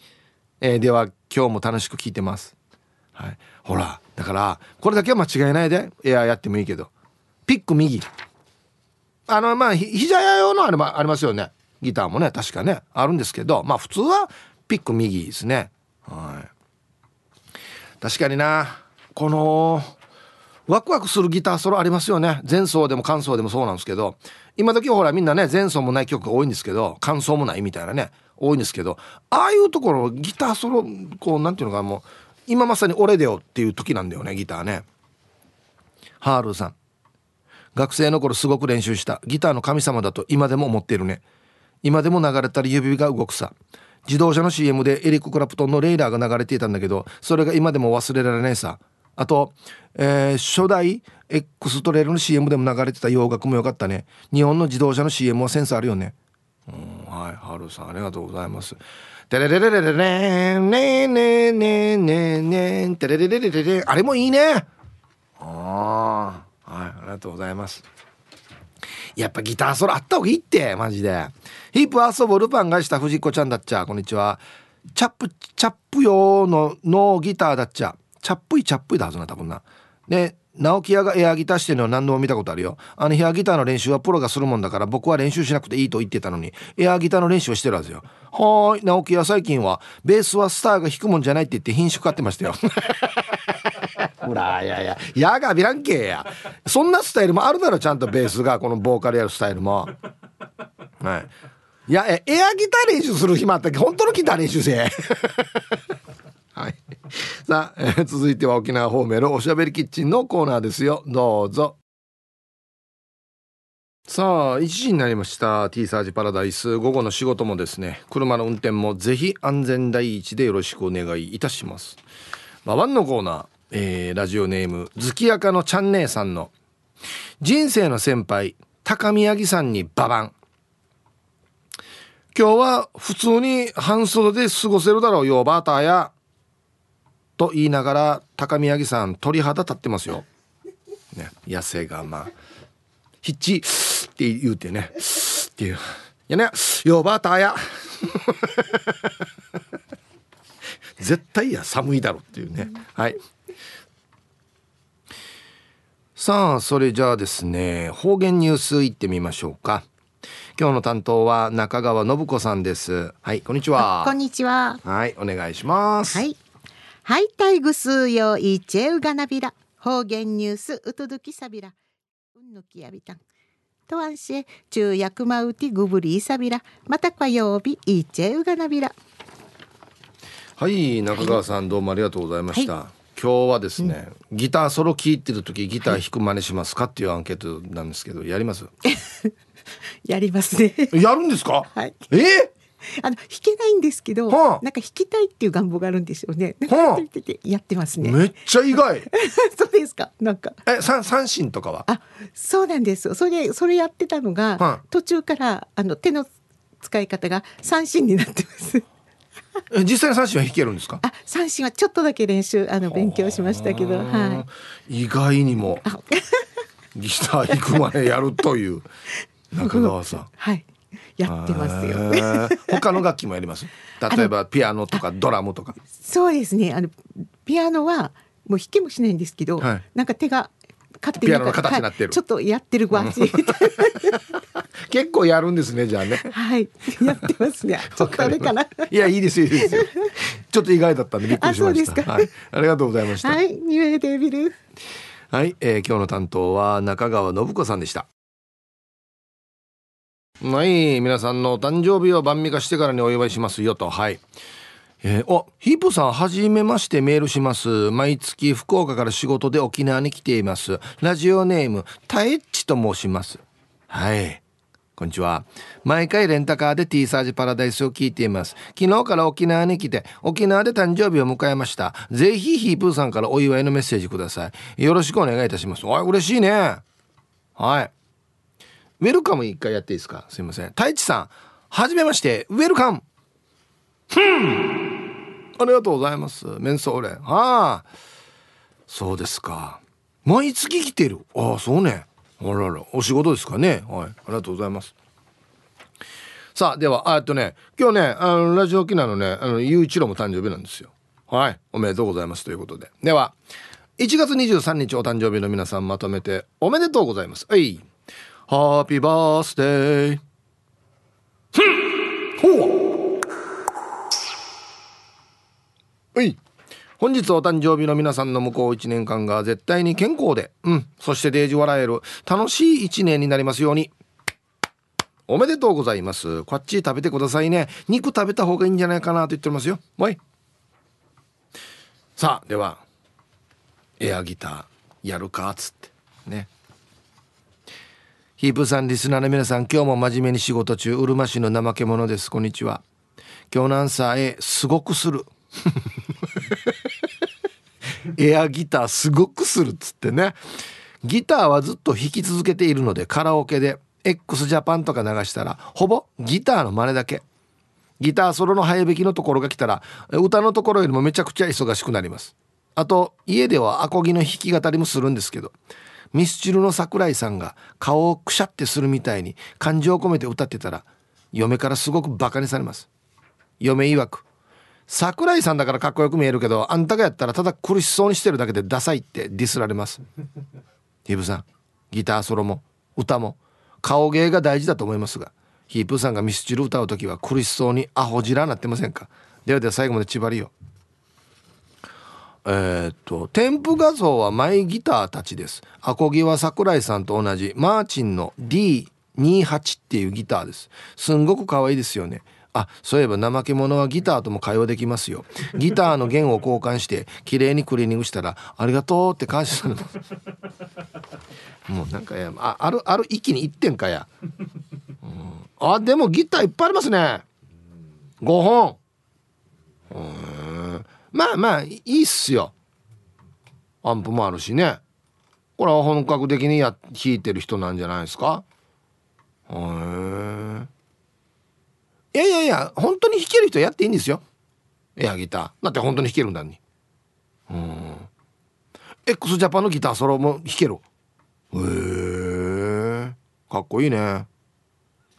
では今日も楽しく聴いてます、はい、ほらだからこれだけは間違いないで。エアやってもいいけどピック右、まあ膝用のありますよね。ギターもね確かねあるんですけど、まあ普通はピック右ですね。はい、確かにな、このワクワクするギターソロありますよね。前奏でも間奏でもそうなんですけど、今時ほらみんなね前奏もない曲が多いんですけど間奏もないみたいなね多いんですけど、ああいうところギターソロこうなんていうのか、もう今まさに俺でよっていう時なんだよねギターね。ハールさん、学生の頃すごく練習したギターの神様だと今でも思っているね。今でも流れたり指が動くさ。自動車の CM でエリック・クラプトンのレイラーが流れていたんだけどそれが今でも忘れられないさ。あと、初代 X トレールの CM でも流れてた洋楽も良かったね。日本の自動車の CM はセンスあるよね。うん、はい、ハルさんありがとうございます。テレレレレレレンねねねねねテレレレレレレン、あれもいいね。ああ、はい、ありがとうございます。やっぱギターソロあった方がいいってマジで。ヒープ遊ぼルパンがした藤子ちゃんだっちゃ、こんにちは。チャップ用のギターだっちゃ、チャップイだはずな多分な。で直木屋がエアギターしてるのは何度も見たことあるよ。あのヘアギターの練習はプロがするもんだから僕は練習しなくていいと言ってたのにエアギターの練習をしてるはずよ。はーい、直木屋最近はベースはスターが弾くもんじゃないって言って品種買ってましたよほら、いやがビランケーや。そんなスタイルもあるだろ、ちゃんとベースがこのボーカルやるスタイルも。はい。いや、エアギター練習する暇あったっけ、本当のギター練習せはい。さあ、続いては沖縄方面のおしゃべりキッチンのコーナーですよ。どうぞ。さあ、1時になりました。 T サージパラダイス、午後の仕事もですね、車の運転もぜひ安全第一でよろしくお願いいたします。まあ、ワンのコーナー、ラジオネーム月明のちゃん姉さんの人生の先輩高宮城さんにババン。今日は普通に半袖で過ごせるだろうよバーターやと言いながら高宮城さん鳥肌立ってますよ、ね、痩せがまあヒッチって言うてねっていうやねよバーターや絶対や寒いだろっていうね、はい。さあそれじゃあですね、方言ニュースいってみましょうか。今日の担当は中川信子さんです。はい、こんにちは。こんにちは。はい、お願いします。はい、はい、タイグスよいちえうがなびら方言ニュースうとどきさびらうんぬきやびたんとわんしえ中役まうてぐぶりいさびらまた火曜日いちえうがなびら。はい、中川さん、はい、どうもありがとうございました、はい。今日はですね、うん、ギターソロ聴いてるときギター弾く真似しますかっていうアンケートなんですけど、やりますやりますねやるんですか、はい、弾けないんですけど、はあ、なんか弾きたいっていう願望があるんですよね、はあ、やってますね。めっちゃ意外そうですか。なんか三振とかはそうなんですよ。それやってたのが、はあ、途中から手の使い方が三振になってます実際の三振は弾けるんですか。三振はちょっとだけ練習勉強しましたけど、はい、意外にもギター弾くまでやるという中川さんはいやってますよ他の楽器もやります。例えばピアノとかドラムとか。そうですね、ピアノはもう弾けもしないんですけど、はい、なんか手が勝手にピアノの形になってる、はい、ちょっとやってるわ結構やるんですね。じゃあね、はい、やってますねちょっとあれかな。いや、いいですよ、いいですよ。ちょっと意外だったんでびっくりしました。そうですか、はい、ありがとうございました。はい、ニューエデビル。はい、今日の担当は中川信子さんでした。はい、皆さんのお誕生日を晩御飯してからにお祝いしますよと。はい、ヒープさんはじめましてメールします。毎月福岡から仕事で沖縄に来ています。ラジオネームタエッチと申します。はい、こんにちは。毎回レンタカーでティーサージパラダイスを聞いています。昨日から沖縄に来て沖縄で誕生日を迎えました。ぜひヒープーさんからお祝いのメッセージください。よろしくお願いいたします。おい、嬉しいね。はい、ウェルカム一回やっていいですか。すいません。太一さんはじめましてウェルカムありがとうございます。メンソーレ。ああ、そうですか。毎月来てる。ああ、そうね。あらら、お仕事ですかね。はい、ありがとうございます。さあ、ではね、今日ね、ラジオ沖縄のね、雄一郎も誕生日なんですよ。はい、おめでとうございますということで。では1月23日お誕生日の皆さんまとめておめでとうございます。はい、ハッピーバースデー。ほう。はい、本日お誕生日の皆さんの向こう1年間が絶対に健康で、そしてデージ笑える楽しい1年になりますように。おめでとうございます。こっち食べてくださいね。肉食べた方がいいんじゃないかなと言ってますよ。はい、さあ、ではエアギターやるかっつってね。ヒープさん、リスナーの皆さん、今日も真面目に仕事中。うるま市の怠け者です。こんにちは。今日のアンサー A、 すごくするエアギターすごくするっつってね。ギターはずっと弾き続けているので、カラオケで X ジャパンとか流したらほぼギターの真似だけ。ギターソロの早弾きのところが来たら歌のところよりもめちゃくちゃ忙しくなります。あと家ではアコギの弾き語りもするんですけど、ミスチルの桜井さんが顔をくしゃってするみたいに感情を込めて歌ってたら嫁からすごくバカにされます。嫁曰く、桜井さんだからかっこよく見えるけど、あんたがやったらただ苦しそうにしてるだけでダサいってディスられますヒープさん、ギターソロも歌も顔芸が大事だと思いますが、ヒープさんがミスチル歌うときは苦しそうにアホじらなってませんか。ではでは最後まで縛りよ。添付画像はマイギターたちです。アコギは桜井さんと同じマーチンの D28 っていうギターです。すんごく可愛いですよね。あ、そういえば怠け者はギターとも会話できますよ。ギターの弦を交換して綺麗にクリーニングしたらありがとうって感謝するもうなんかや、ある一気に1点かや、でもギターいっぱいありますね。5本。まあまあいいっすよ。アンプもあるしね。これは本格的に弾いてる人なんじゃないですか。へえ。いやいやいや、本当に弾ける人やっていいんですよ、エアギター。だって本当に弾けるんだに。X ジャパンのギターソロも弾ける。へえ、かっこいいね。はい、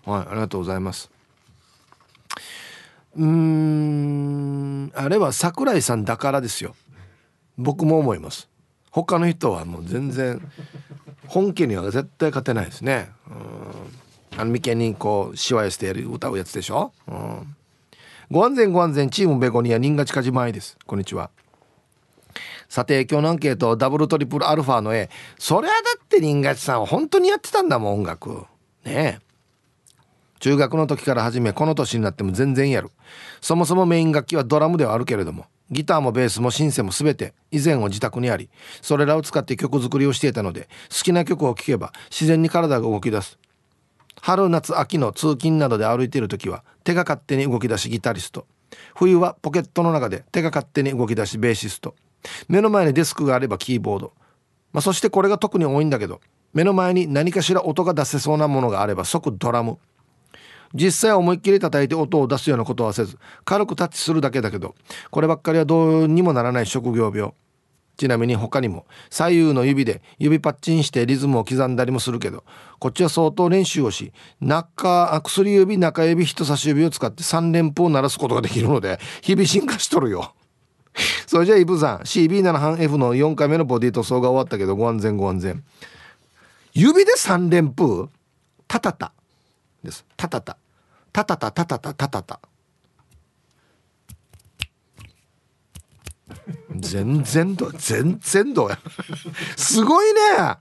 ありがとうございます。あれは桜井さんだからですよ。僕も思います。他の人はもう全然本家には絶対勝てないですね。眉間にこうしわ寄せてやる歌うやつでしょ。ご安全ご安全、チームベゴニア人が近じまいです。こんにちは。さて、今日のアンケートダブルトリプルアルファの A。 そりゃだって人勝さんは本当にやってたんだもん、音楽ねえ。中学の時から始め、この年になっても全然やる。そもそもメイン楽器はドラムではあるけれども、ギターもベースもシンセも全て以前は自宅にあり、それらを使って曲作りをしていたので、好きな曲を聴けば自然に体が動き出す。春夏秋の通勤などで歩いている時は手が勝手に動き出しギタリスト、冬はポケットの中で手が勝手に動き出しベーシスト、目の前にデスクがあればキーボード、そしてこれが特に多いんだけど、目の前に何かしら音が出せそうなものがあれば即ドラム。実際思いっきり叩いて音を出すようなことはせず、軽くタッチするだけだけど、こればっかりはどうにもならない職業病。ちなみに他にも左右の指で指パッチンしてリズムを刻んだりもするけど、こっちは相当練習をし、薬指、中指、人差し指を使って3連符を鳴らすことができるので、日々進化しとるよ。それじゃあイブさん、 CB7-F の4回目のボディ塗装が終わったけどご安全ご安全。指で3連符、タタタです。タタタタタタタタタタタタ。全然どうや。すごいね。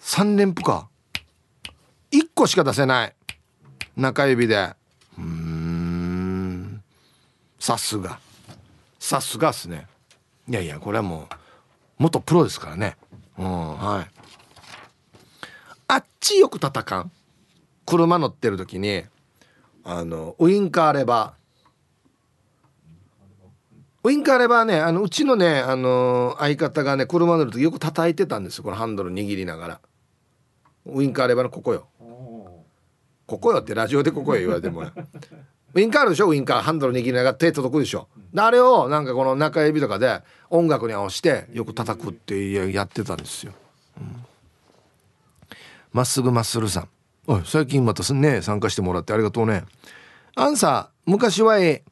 3連符か。1個しか出せない、中指で。さすがっすね。いやいや、これはもう元プロですからね。はい。あっちよく叩かん。車乗ってる時にウインカーレバー。ウインカーレバーね、うちのね、相方がね、車乗る時よく叩いてたんですよ。このハンドル握りながら。ウインカーレバーのここよ。ここよってラジオでここよ言われてもね。ウインカーあるでしょ、ウインカー。ハンドル握りながら手届くでしょ。であれをなんかこの中指とかで音楽に合わせてよく叩くってやってたんですよ。まっすぐマッスルさん、おい、最近またね参加してもらってありがとうね。アンサー、昔は A。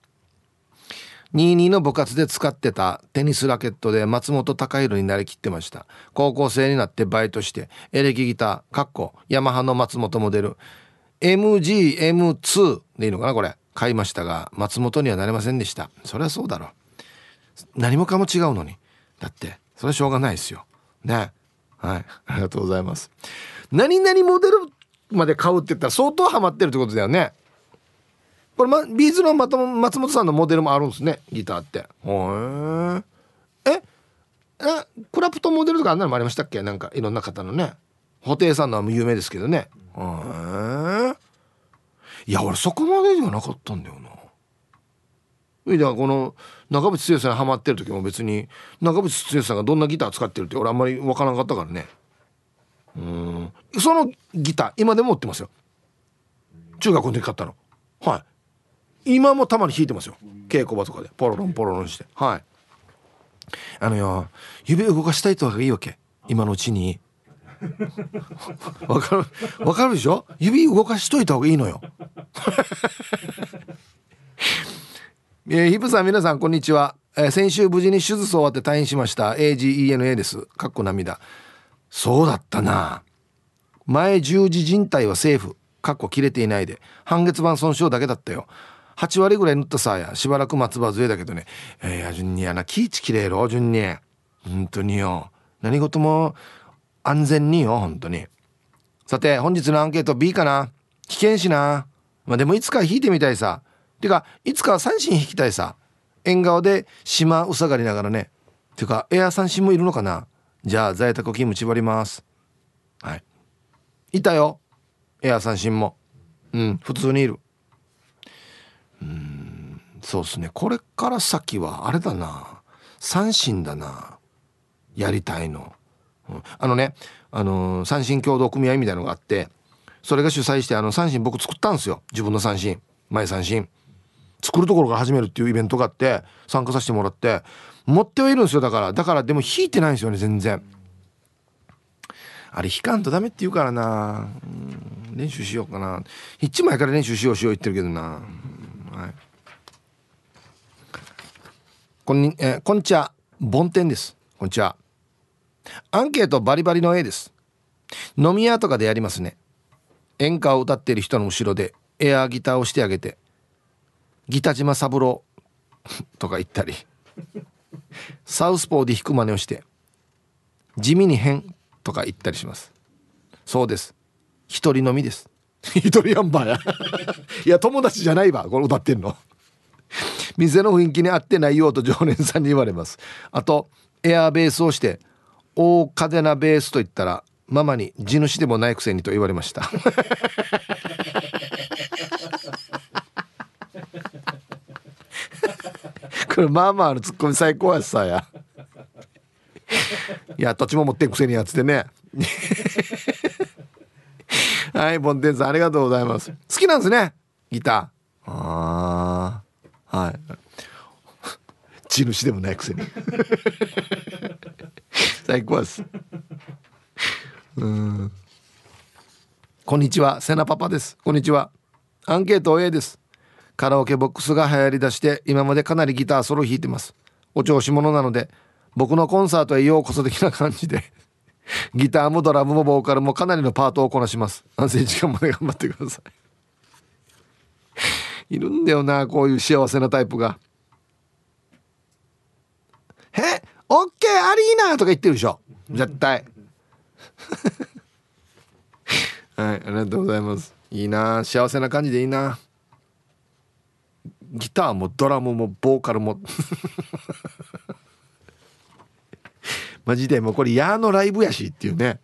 22の部活で使ってたテニスラケットで松本貴弘になりきってました。高校生になってバイトして、エレキギターヤマハの松本モデル MGM2 でいいのかな、これ買いましたが、松本にはなれませんでした。そりゃそうだろ、何もかも違うのに。だってそれはしょうがないですよね。はい、ありがとうございます。何々モデルまで買うって言ったら相当ハマってるってことだよね。これ、ビーズの松本さんのモデルもあるんですね、ギターって。クラプトンモデルとかあんなのもありましたっけ。なんかいろんな方のね、布袋さんのは有名ですけどね。いや、俺そこまでではなかったんだよな。だからこの中渕剛さんにハマってる時も別に中渕剛さんがどんなギター使ってるって俺あんまり分からなかったからね。そのギター今でも売ってますよ。中学の時買ったの。はい、今もたまに弾いてますよ、稽古場とかでポロロンポロロンして。はい、指動かしたいとはいいわけ、今のうちに。わかるでしょ、指動かしといた方がいいのよ。ヒプさん、皆さんこんにちは。先週無事に手術を終わって退院しました。 AGENA です。かっこ涙。そうだったな。前十字靭帯はセーフ、かっこ切れていないで、半月板損傷だけだったよ。8割ぐらい塗ったさや、しばらく松葉杖だけどね。いや、順にやな、気ぃちきれえろ、順に。本当によ、何事も安全によ、本当に。さて、本日のアンケート B かな。危険しな、でもいつか弾いてみたいさ。てかいつかは三振弾きたいさ。縁側で島うさがりながらね。てかエア三振もいるのかな。じゃあ在宅勤務縛ります。はい、いたよエア三振も。普通にいる。そうですね。これから先はあれだな、三振だな、やりたいの、うん、三振協同組合みたいなのがあって、それが主催して三振僕作ったんですよ。自分の三振、前三振作るところから始めるっていうイベントがあって参加させてもらって持ってはいるんですよ。だからでも引いてないんですよね、全然。あれ引かんとダメって言うからな、うん、練習しようかな。一枚から練習しよう言ってるけどな、うん、はい。こんにちは、ボンテンです。こんにちは。アンケートバリバリの A です。飲み屋とかでやりますね。演歌を歌っている人の後ろでエアギターをしてあげて、ギタ島三郎とか言ったりサウスポーで弾く真似をして地味に変とか言ったりします。そうです、一人飲みです。一人やんばやいや友達じゃないわ、これ歌ってんの店の雰囲気に合ってないよと常連さんに言われます。あとエアベースをして大風なベースと言ったらママに地主でもないくせにと言われましたこれまあまあのツッコミ最高やさやいや土地も持ってんくせにやつでねはい、ボンテンさんありがとうございます。好きなんですね、ギター。ああ、はい地主でもないくせに最高です。うん、こんにちは、セナパパです。こんにちは。アンケート A です。カラオケボックスが流行りだして今までかなりギターソロ弾いてます。お調子者なので僕のコンサートへようこそ的な感じでギターもドラムもボーカルもかなりのパートをこなします。安静時間まで頑張ってくださいいるんだよな、こういう幸せなタイプが。へっ、オッケーアリーナとか言ってるでしょ絶対はい、ありがとうございます。いいな、幸せな感じでいいな。ギターもドラムもボーカルもマジでもうこれヤーのライブやしっていうね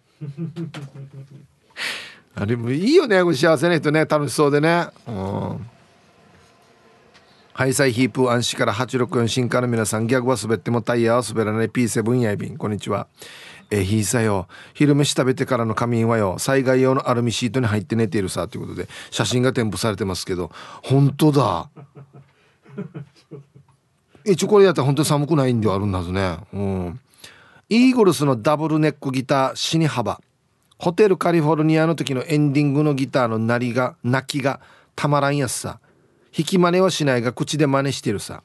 あれもいいよね、幸せな人ね、楽しそうでね、うん、ハイサイヒープアンシから864進化の皆さん、ギャグは滑ってもタイヤは滑らない P7 やいびん、こんにちは。ひいさよ、昼飯食べてからの仮眠はよ、災害用のアルミシートに入って寝ているさということで写真が添付されてますけど、本当だ一応これやったら本当に寒くないんではあるんだぞね、うん、イーグルスのダブルネックギター死に幅、ホテルカリフォルニアの時のエンディングのギターの泣きがたまらんやすさ、引き真似はしないが口で真似してるさ。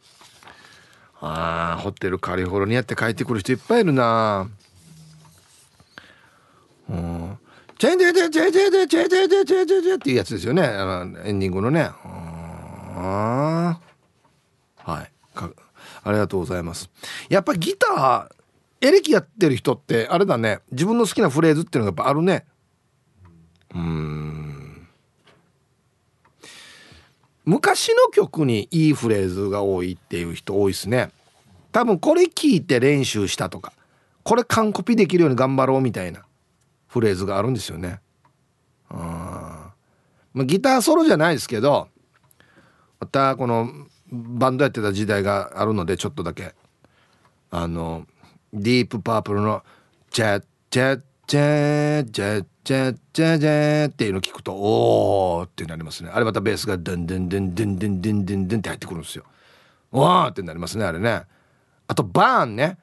あー、ホテルカリフォルニアって帰ってくる人いっぱいいるな。うん、チェンデデチェンデデチェンデデチェンデデっていうやつですよね、エンディングのね。あ、はい、ありがとうございます。やっぱりギターエレキやってる人ってあれだね、自分の好きなフレーズっていうのがやっぱあるね。昔の曲にいいフレーズが多いっていう人多いですね。多分これ聞いて練習したとか、これ完コピできるように頑張ろうみたいなフレーズがあるんですよね。あ、まあ、ギターソロじゃないですけど、またこのバンドやってた時代があるのでちょっとだけディープパープルのチャッチャッチャッチャッチャッチャッチャッっていうの聞くとおーってなりますね。あれまたベースがデンデンデンデンデンデンデンデンって入ってくるんですよ。おーってなりますね、あれね。あとバーンね、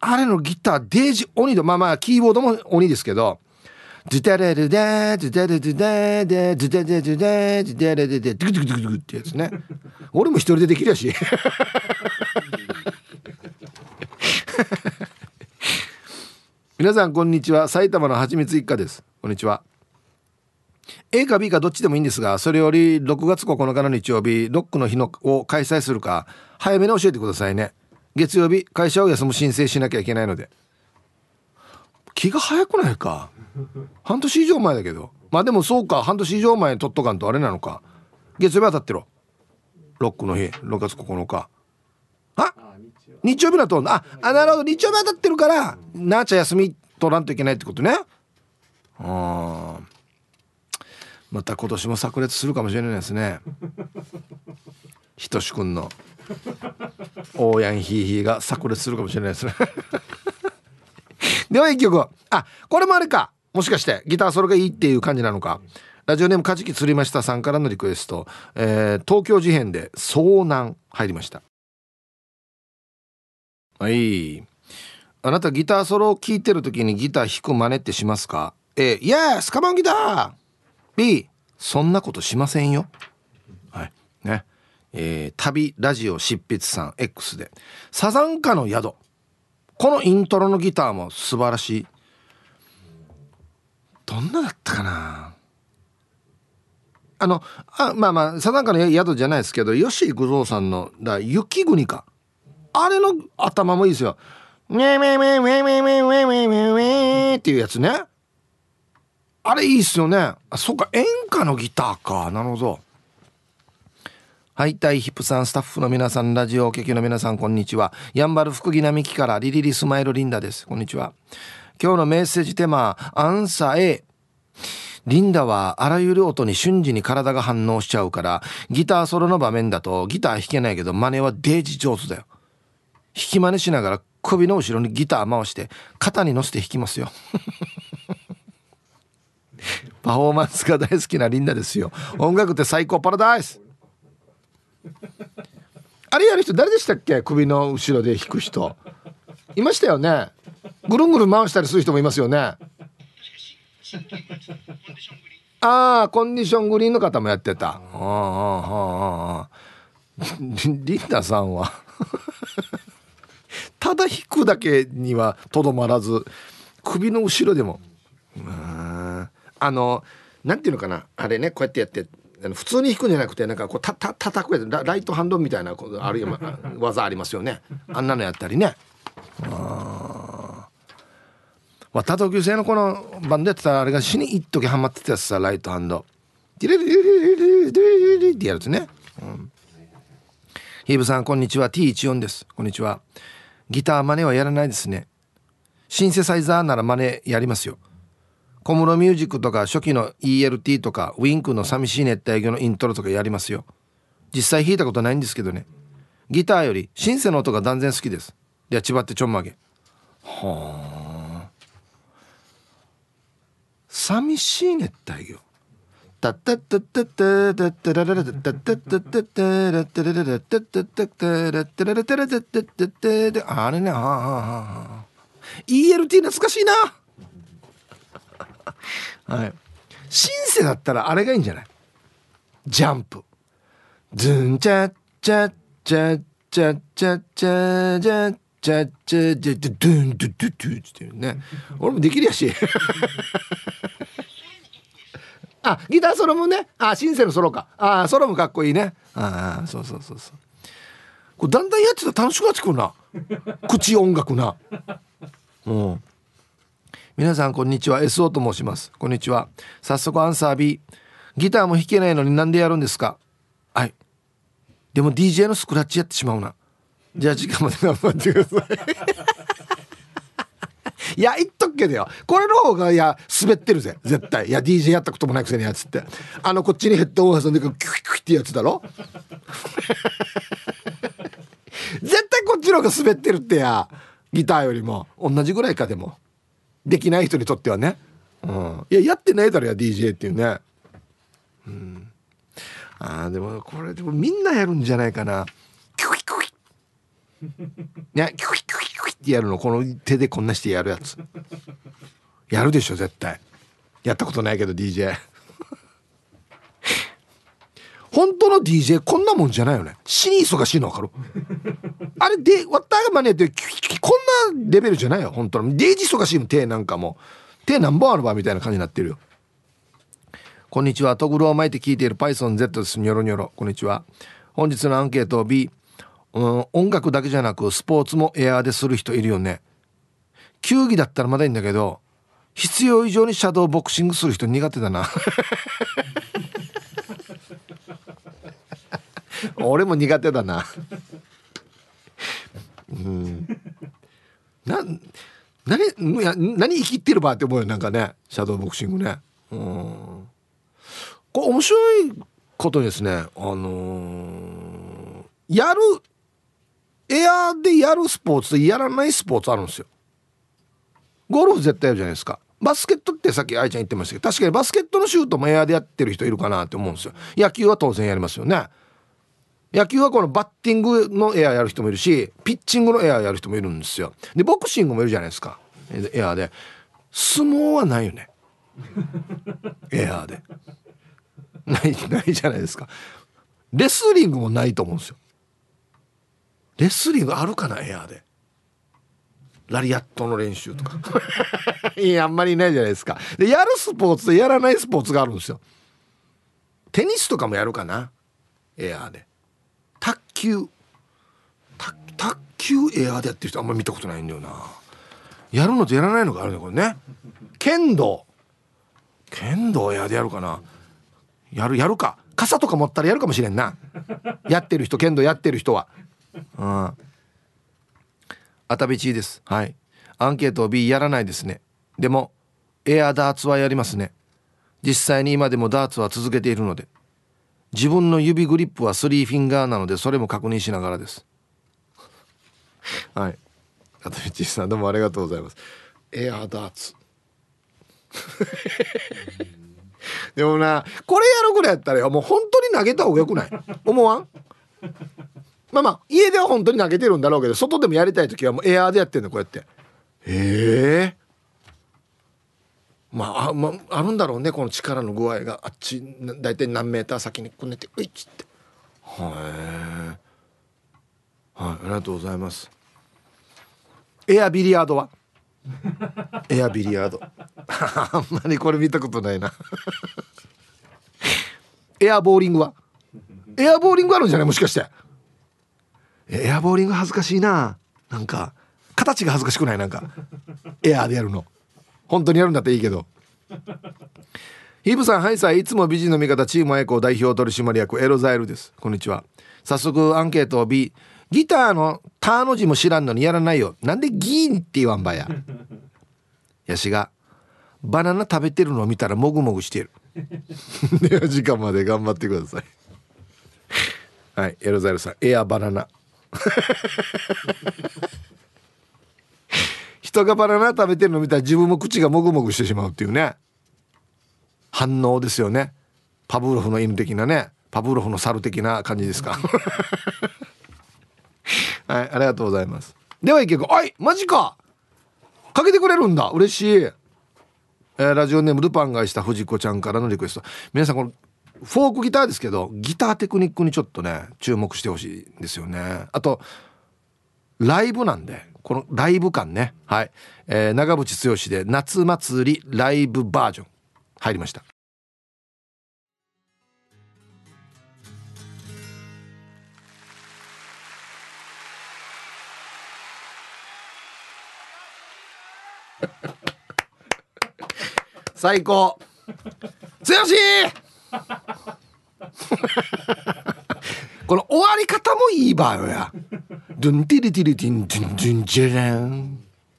あれのギターデージ鬼だ。まあまあキーボードも鬼ですけど、ズデレルデズデレルデデズデレルデズデレルデドゥクドゥクドゥクってやつね。俺も一人でできるやし皆さんこんにちは、埼玉のはちみつ一家です。こんにちは。 A か B かどっちでもいいんですが、それより6月9日の日曜日ロックの日のを開催するか早めに教えてくださいね。月曜日会社を休む申請しなきゃいけないので。気が早くないか半年以上前だけど、まあでもそうか、半年以上前に取っとかんとあれなのか。月曜日当たってろ、ロックの日6月9日あ、日曜日だと、あ、なるほど、日曜日当たってるからなーちゃん休み取らんといけないってことね。あ、また今年も炸裂するかもしれないですねひとしくんのオーヤンヒーヒーが炸裂するかもしれないですねでは一曲、あ、これもあれか、もしかしてギターソロがいいっていう感じなのか。ラジオネームカジキ釣りましたさんからのリクエスト、東京事変で遭難入りました。はい、あなたギターソロを聴いてる時にギター弾く真似ってしますか？ A、 イエースカモンギター、 B、 そんなことしませんよ。はいね、旅ラジオ執筆さん X でサザンカの宿、このイントロのギターも素晴らしい。どんなだったかな、まあまあサザンカの宿じゃないですけど、吉幾三さんのだ雪国か、あれの頭もいいですよ。ねめめめめめめめめめっていうやつね、あれいいっすよね。あ、そっか、演歌のギターか、なるほど。ハイタイヒップさん、スタッフの皆さん、ラジオお聞きの皆さん、こんにちは。やんばる福木並木からリリリスマイルリンダです。こんにちは。今日のメッセージテーマ、アンサー A。 リンダはあらゆる音に瞬時に体が反応しちゃうから、ギターソロの場面だとギター弾けないけど真似はデージ上手だよ。弾き真似しながら首の後ろにギター回して肩に乗せて弾きますよパフォーマンスが大好きなリンダですよ。音楽って最高パラダイスあれやる人誰でしたっけ？首の後ろで弾く人いましたよね。ぐるんぐるん回したりする人もいますよね。ああ、コンディショングリーンの方もやってた。リンダさんはただ弾くだけにはとどまらず、首の後ろでも、なんていうのかな、あれね、こうやってやって、普通に弾くんじゃなくて、なんかこう叩くやつ、ライトハンドみたいなある技ありますよね。あんなのやったりね。あ、渡戸久製のこのバンドやってた、あれが死に一時ハマってたやつさ、ライトハンドディレディレディレディレってやるやつね。ヒーブさん、こんにちは。 T14 です。こんにちは。ギター真似はやらないですね。シンセサイザーなら真似やりますよ。小室ミュージックとか初期の ELT とかウィンクの寂しい熱帯魚のイントロとかやりますよ。実際弾いたことないんですけどね。ギターよりシンセの音が断然好きです。では千葉ってちょんまげ。はあ、寂しい熱帯魚。タッタッタッタッタッタッタラララタッタッタッタッタッタラタラララタッタッタッタラタララタラタッタッタッタラ。あれね、はあはあ。ELT 懐かしいな。はい、シンセだったらあれがいいんじゃない？ジャンプ。ズンチャッチャッチャッチャッチャッチャッチャッチャッチャッチャッチャッドゥンドゥドゥドゥっていうね。俺もできるやしあ、ギターソロもね。あ、シンセのソロか。あ、ソロもかっこいいね。あ、そうそうそうそう。これだんだんやってたら楽しくなってくるな口音楽な。うん、皆さんこんにちは。 SO と申します。こんにちは。早速アンサー B。 ギターも弾けないのになんでやるんですか？はい、でも DJ のスクラッチやってしまうな。じゃあ時間まで頑張ってくださいいや、言っとくけどよ、これの方がいや滑ってるぜ絶対。いや DJ やったこともないくせにやつって、こっちにヘッドホン挟んでキュキュキュってやつだろ絶対こっちの方が滑ってるって。やギターよりも同じぐらいか。でもできない人にとってはね、うん、いややってないだろや DJ っていうね、うん、あ、でもこれでもみんなやるんじゃないかな。キュキュキュキュキュキュってやるの、この手でこんなしてやるやつやるでしょ絶対。やったことないけど DJ 本当の DJ こんなもんじゃないよね。死に忙しいの分かるあれでわったがまねってこんなレベルじゃないよ本当の。デージ忙しいもん。手なんかも手何本あるわみたいな感じになってるよ。こんにちは。トグロを巻いて聞いているパイソン Z です。ニョロニョロ。こんにちは。本日のアンケート B、音楽だけじゃなくスポーツもエアーでする人いるよね。球技だったらまだいいんだけど、必要以上にシャドーボクシングする人苦手だな俺も苦手だなうん、何生きってるばって思うよ。なんかね、シャドーボクシングね、うん、これ面白いことですね。やるエアーでやるスポーツとやらないスポーツあるんですよ。ゴルフ絶対やるじゃないですか。バスケットってさっき愛ちゃん言ってましたけど、確かにバスケットのシュートもエアーでやってる人いるかなって思うんですよ。野球は当然やりますよね。野球はこのバッティングのエアーやる人もいるし、ピッチングのエアーやる人もいるんですよ。でボクシングもいるじゃないですか、エアーで。相撲はないよねエアーでないじゃないですか。レスリングもないと思うんですよ。レスリングあるかなエアーで。ラリアットの練習とかいやあんまりいないじゃないですか。でやるスポーツとやらないスポーツがあるんですよ。テニスとかもやるかなエアーで。卓球エアーでやってる人あんまり見たことないんだよな。やるのとやらないのがあるねこれね。剣道エアーでやるかな。やるか。傘とか持ったらやるかもしれんなやってる人、剣道やってる人は。うん。あたびちいです。はい。アンケート B やらないですね。でもエアダーツはやりますね。実際に今でもダーツは続けているので、自分の指グリップは3フィンガーなのでそれも確認しながらです。はい。あたびちいさんどうもありがとうございます。エアダーツ。でもな、これやるぐらいやったらよ、もう本当に投げた方がよくない？思わん？まあ家では本当に投げてるんだろうけど、外でもやりたい時はもうエアーでやってんのこうやって。まああるんだろうねこの力の具合が。あっち大体何メーター先にこねてういっちって。はい、ありがとうございます。エアビリヤードは？エアビリヤードあんまりこれ見たことないなエアボーリングは？エアボーリングあるんじゃないもしかして。エアボーリング恥ずかしいな。なんか形が恥ずかしくない？なんかエアーでやるの本当にやるんだっていいけどヒブさん、はいさい、いつも美人の味方チーム愛子代表取締役エロザイルです。こんにちは。早速アンケートを B、 ギターのターの字も知らんのにやらないよ。なんでギーンって言わんばやヤシがバナナ食べてるのを見たらもぐもぐしてるでは時間まで頑張ってくださいはい、エロザイルさんエアバナナ人がバナナ食べてるのを見たら自分も口がもぐもぐしてしまうっていうね反応ですよね。パブロフの犬的なね、パブロフの猿的な感じですかはい、ありがとうございます。では結構、はい、マジかかけてくれるんだ、嬉しい。ラジオネームルパンがした藤子ちゃんからのリクエスト。皆さんこのフォークギターですけどギターテクニックにちょっとね注目してほしいんですよね。あとライブなんでこのライブ感ね。はい、長渕剛で夏祭りライブバージョン入りました。最高強しこの終わり方もいい場合やドゥンティリティリティンドゥンドゥンジェレン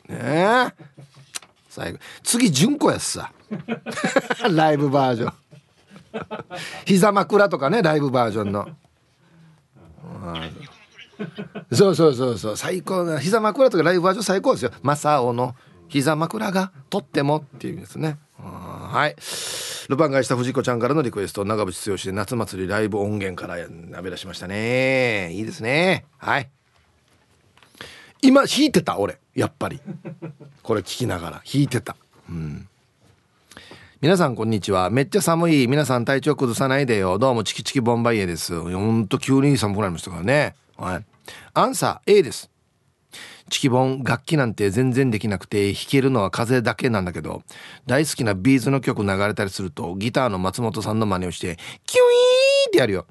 ねえ最後次純子やっさライブバージョン膝枕とかねライブバージョンのそう最高な膝枕とかライブバージョン最高ですよ。マサオの膝枕がとってもっていうですね。はい、ルパンがした藤子ちゃんからのリクエスト、長渕剛で夏祭りライブ音源からなべ出しましたね。いいですね。はい、今弾いてた俺やっぱりこれ聞きながら弾いてた、うん、皆さんこんにちは。めっちゃ寒い。皆さん体調崩さないでよ。どうもチキチキボンバイエです。ほんと急に寒くなりましたからね。はい、アンサー A です。チキボン楽器なんて全然できなくて弾けるのは風だけなんだけど、大好きなビーズの曲流れたりするとギターの松本さんの真似をしてキュイーってやるよ。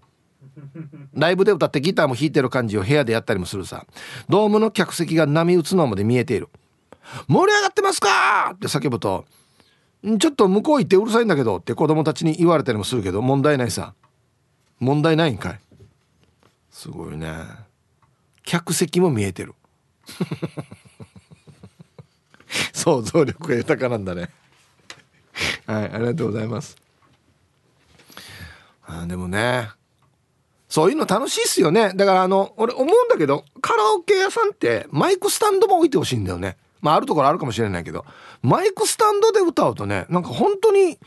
ライブで歌ってギターも弾いてる感じを部屋でやったりもするさ。ドームの客席が波打つのまで見えている。盛り上がってますかって叫ぶと、ちょっと向こう行ってうるさいんだけどって子供たちに言われたりもするけど問題ないさ。問題ないんかい。すごいね、客席も見えてる想像力が豊かなんだねはい、ありがとうございます。でもねそういうの楽しいっすよね。だから俺思うんだけど、カラオケ屋さんってマイクスタンドも置いてほしいんだよね。まああるところあるかもしれないけど、マイクスタンドで歌うとね、なんか本当に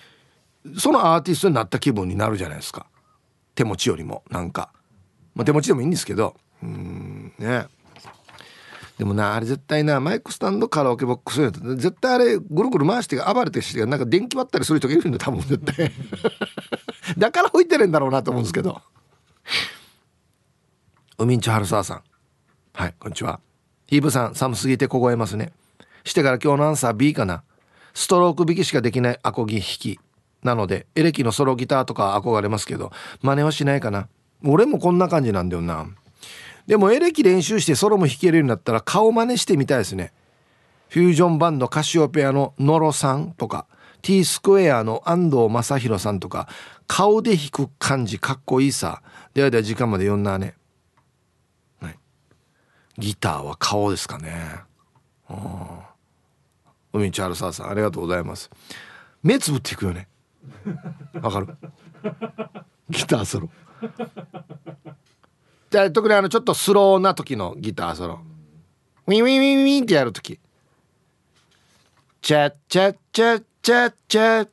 そのアーティストになった気分になるじゃないですか。手持ちよりもなんか、まあ、手持ちでもいいんですけど、ね。でもな、あれ絶対な、マイクスタンドカラオケボックスやと絶対あれぐるぐる回して暴れてして、なんか電気割ったりする人がいるんだ多分絶対だから置いてるんだろうなと思うんですけど。うみんちゅはるさわさん、はい、こんにちは。ヒーブさん、寒すぎて凍えますね。してから今日のアンサー B かな。ストローク弾きしかできないアコギ弾きなので、エレキのソロギターとか憧れますけど真似はしないかな。俺もこんな感じなんだよな。でもエレキ練習してソロも弾けるようになったら顔真似してみたいですね。フュージョンバンドカシオペアのノロさんとか、 T スクエアの安藤正弘さんとか、顔で弾く感じかっこいいさ。ではでは時間まで読んだね、はい、ギターは顔ですかね。うみんちゃはるささん、ありがとうございます。目つぶっていくよね、わかるギターソロじゃあ特にちょっとスローな時のギターソロ、ウィンウィンウィンウィンってやる時、チャッチャッチャッチャッチャッ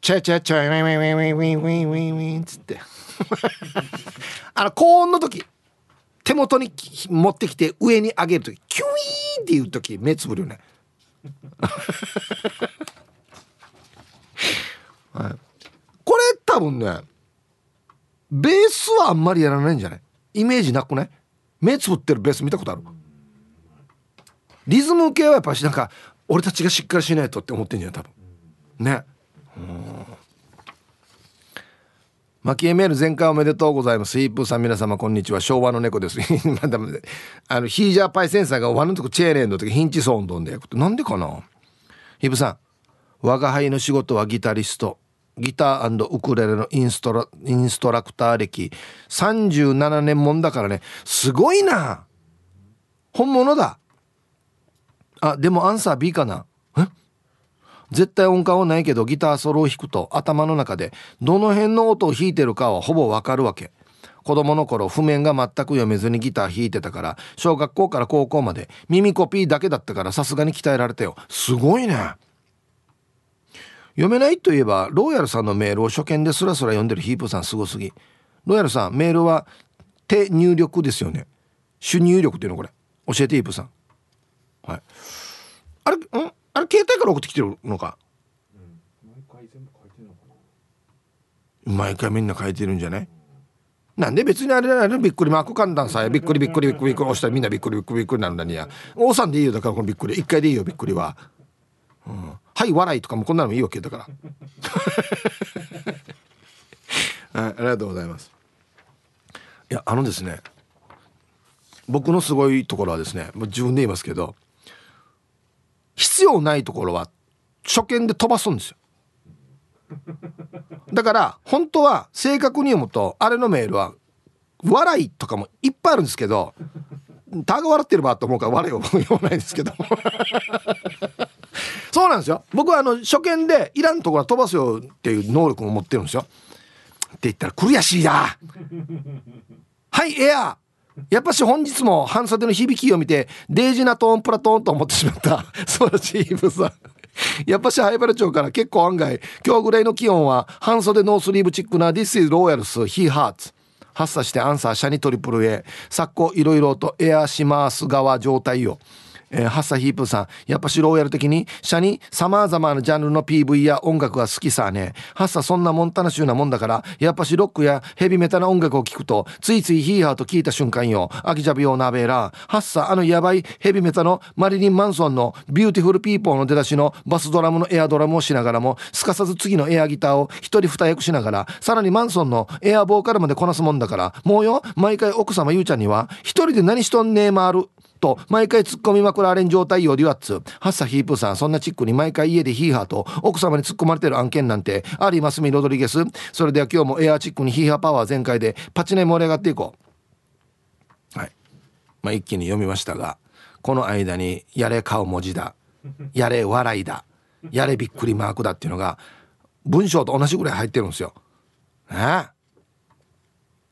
チャッチャッチャッウィンウィンウィンウィンウィンウィンウィンつって高音の時手元に持ってきて上に上げる時キュイーンっていう時目つぶるよねはい、これ多分ねベースはあんまりやらないんじゃない？イメージなくない？目つぶってるベース見たことある？リズム系はやっぱしなんか俺たちがしっかりしないとって思ってんじゃない多分ね。マキエメール全開おめでとうございます。イープーさん、皆様こんにちは。昭和の猫ですまだまだヒージャーパイセンサーがワンとこチェーレンの時ヒンチソーンドンでやくなんでかな。イープーさん、我が輩の仕事はギタリスト、ギター&ウクレレのインストラクター歴37年もんだからね。すごいな、本物だ。あ、でもアンサー B かな。絶対音感はないけどギターソロを弾くと頭の中でどの辺の音を弾いてるかはほぼわかるわけ。子供の頃譜面が全く読めずにギター弾いてたから、小学校から高校まで耳コピーだけだったからさすがに鍛えられたよ。すごいね。読めないといえばローヤルさんのメールを初見ですらすら読んでるヒープさん、すごすぎ。ローヤルさん、メールは手入力ですよね。手入力っていうのこれ教えてヒープさん、はい、あれ携帯から送ってきてるのか、うん、毎回全部書いてるのかな。毎回みんな書いてるんじゃない？なんで別にあれなの、びっくりマーク簡単さえ、びっくりびっくりびっくりびっくり押したらみんなびっくりびっくりびっくりなるのにや。王さんでいいよ、だからこのびっくり一回でいいよ、びっくりは、うん、はい笑いとかもこんなのもいいわけだから、はい、ありがとうございます。いやですね、僕のすごいところはですね、もう自分で言いますけど、必要ないところは初見で飛ばすんですよ。だから本当は正確に読むとあれのメールは笑いとかもいっぱいあるんですけど、たが笑ってればと思うから笑いを読まないんですけどそうなんですよ。僕は初見でいらんところは飛ばすよっていう能力も持ってるんですよ。って言ったら悔しいだはいエアー、やっぱし本日も半袖の響きを見てデージなトーンプラトーンと思ってしまったそうだし、イブさんやっぱし灰原町から結構案外今日ぐらいの気温は半袖ノースリーブチックな This is Royals He Hearts 発射してアンサーシャニトリプル A 昨今いろいろとエアーします側状態よ。ハッサヒープさん、やっぱしローヤル的にシャニ様々なジャンルの PV や音楽が好きさね。ハッサそんなモンタナ州なもんだから、やっぱしロックやヘビメタな音楽を聴くとついついヒーハーと聞いた瞬間よ。アキジャビオナベラハッサ、やばいヘビメタのマリリン・マンソンのビューティフルピーポーの出だしのバスドラムのエアドラムをしながらも、すかさず次のエアギターを一人二役しながら、さらにマンソンのエアボーカルまでこなすもんだから、もうよ、毎回奥様ゆうちゃんには一人で何しとんねえまると毎回突っ込みまくられん状態よ。デュアッツハッサヒープーさん、そんなチックに毎回家でヒーハーと奥様に突っ込まれてる案件なんてありますみロドリゲス。それでは今日もエアチックにヒーハーパワー全開でパチネ盛り上がっていこう。はい、まあ一気に読みましたが、この間にやれ顔文字だ、やれ笑いだ、やれびっくりマークだっていうのが文章と同じぐらい入ってるんですよ、ね、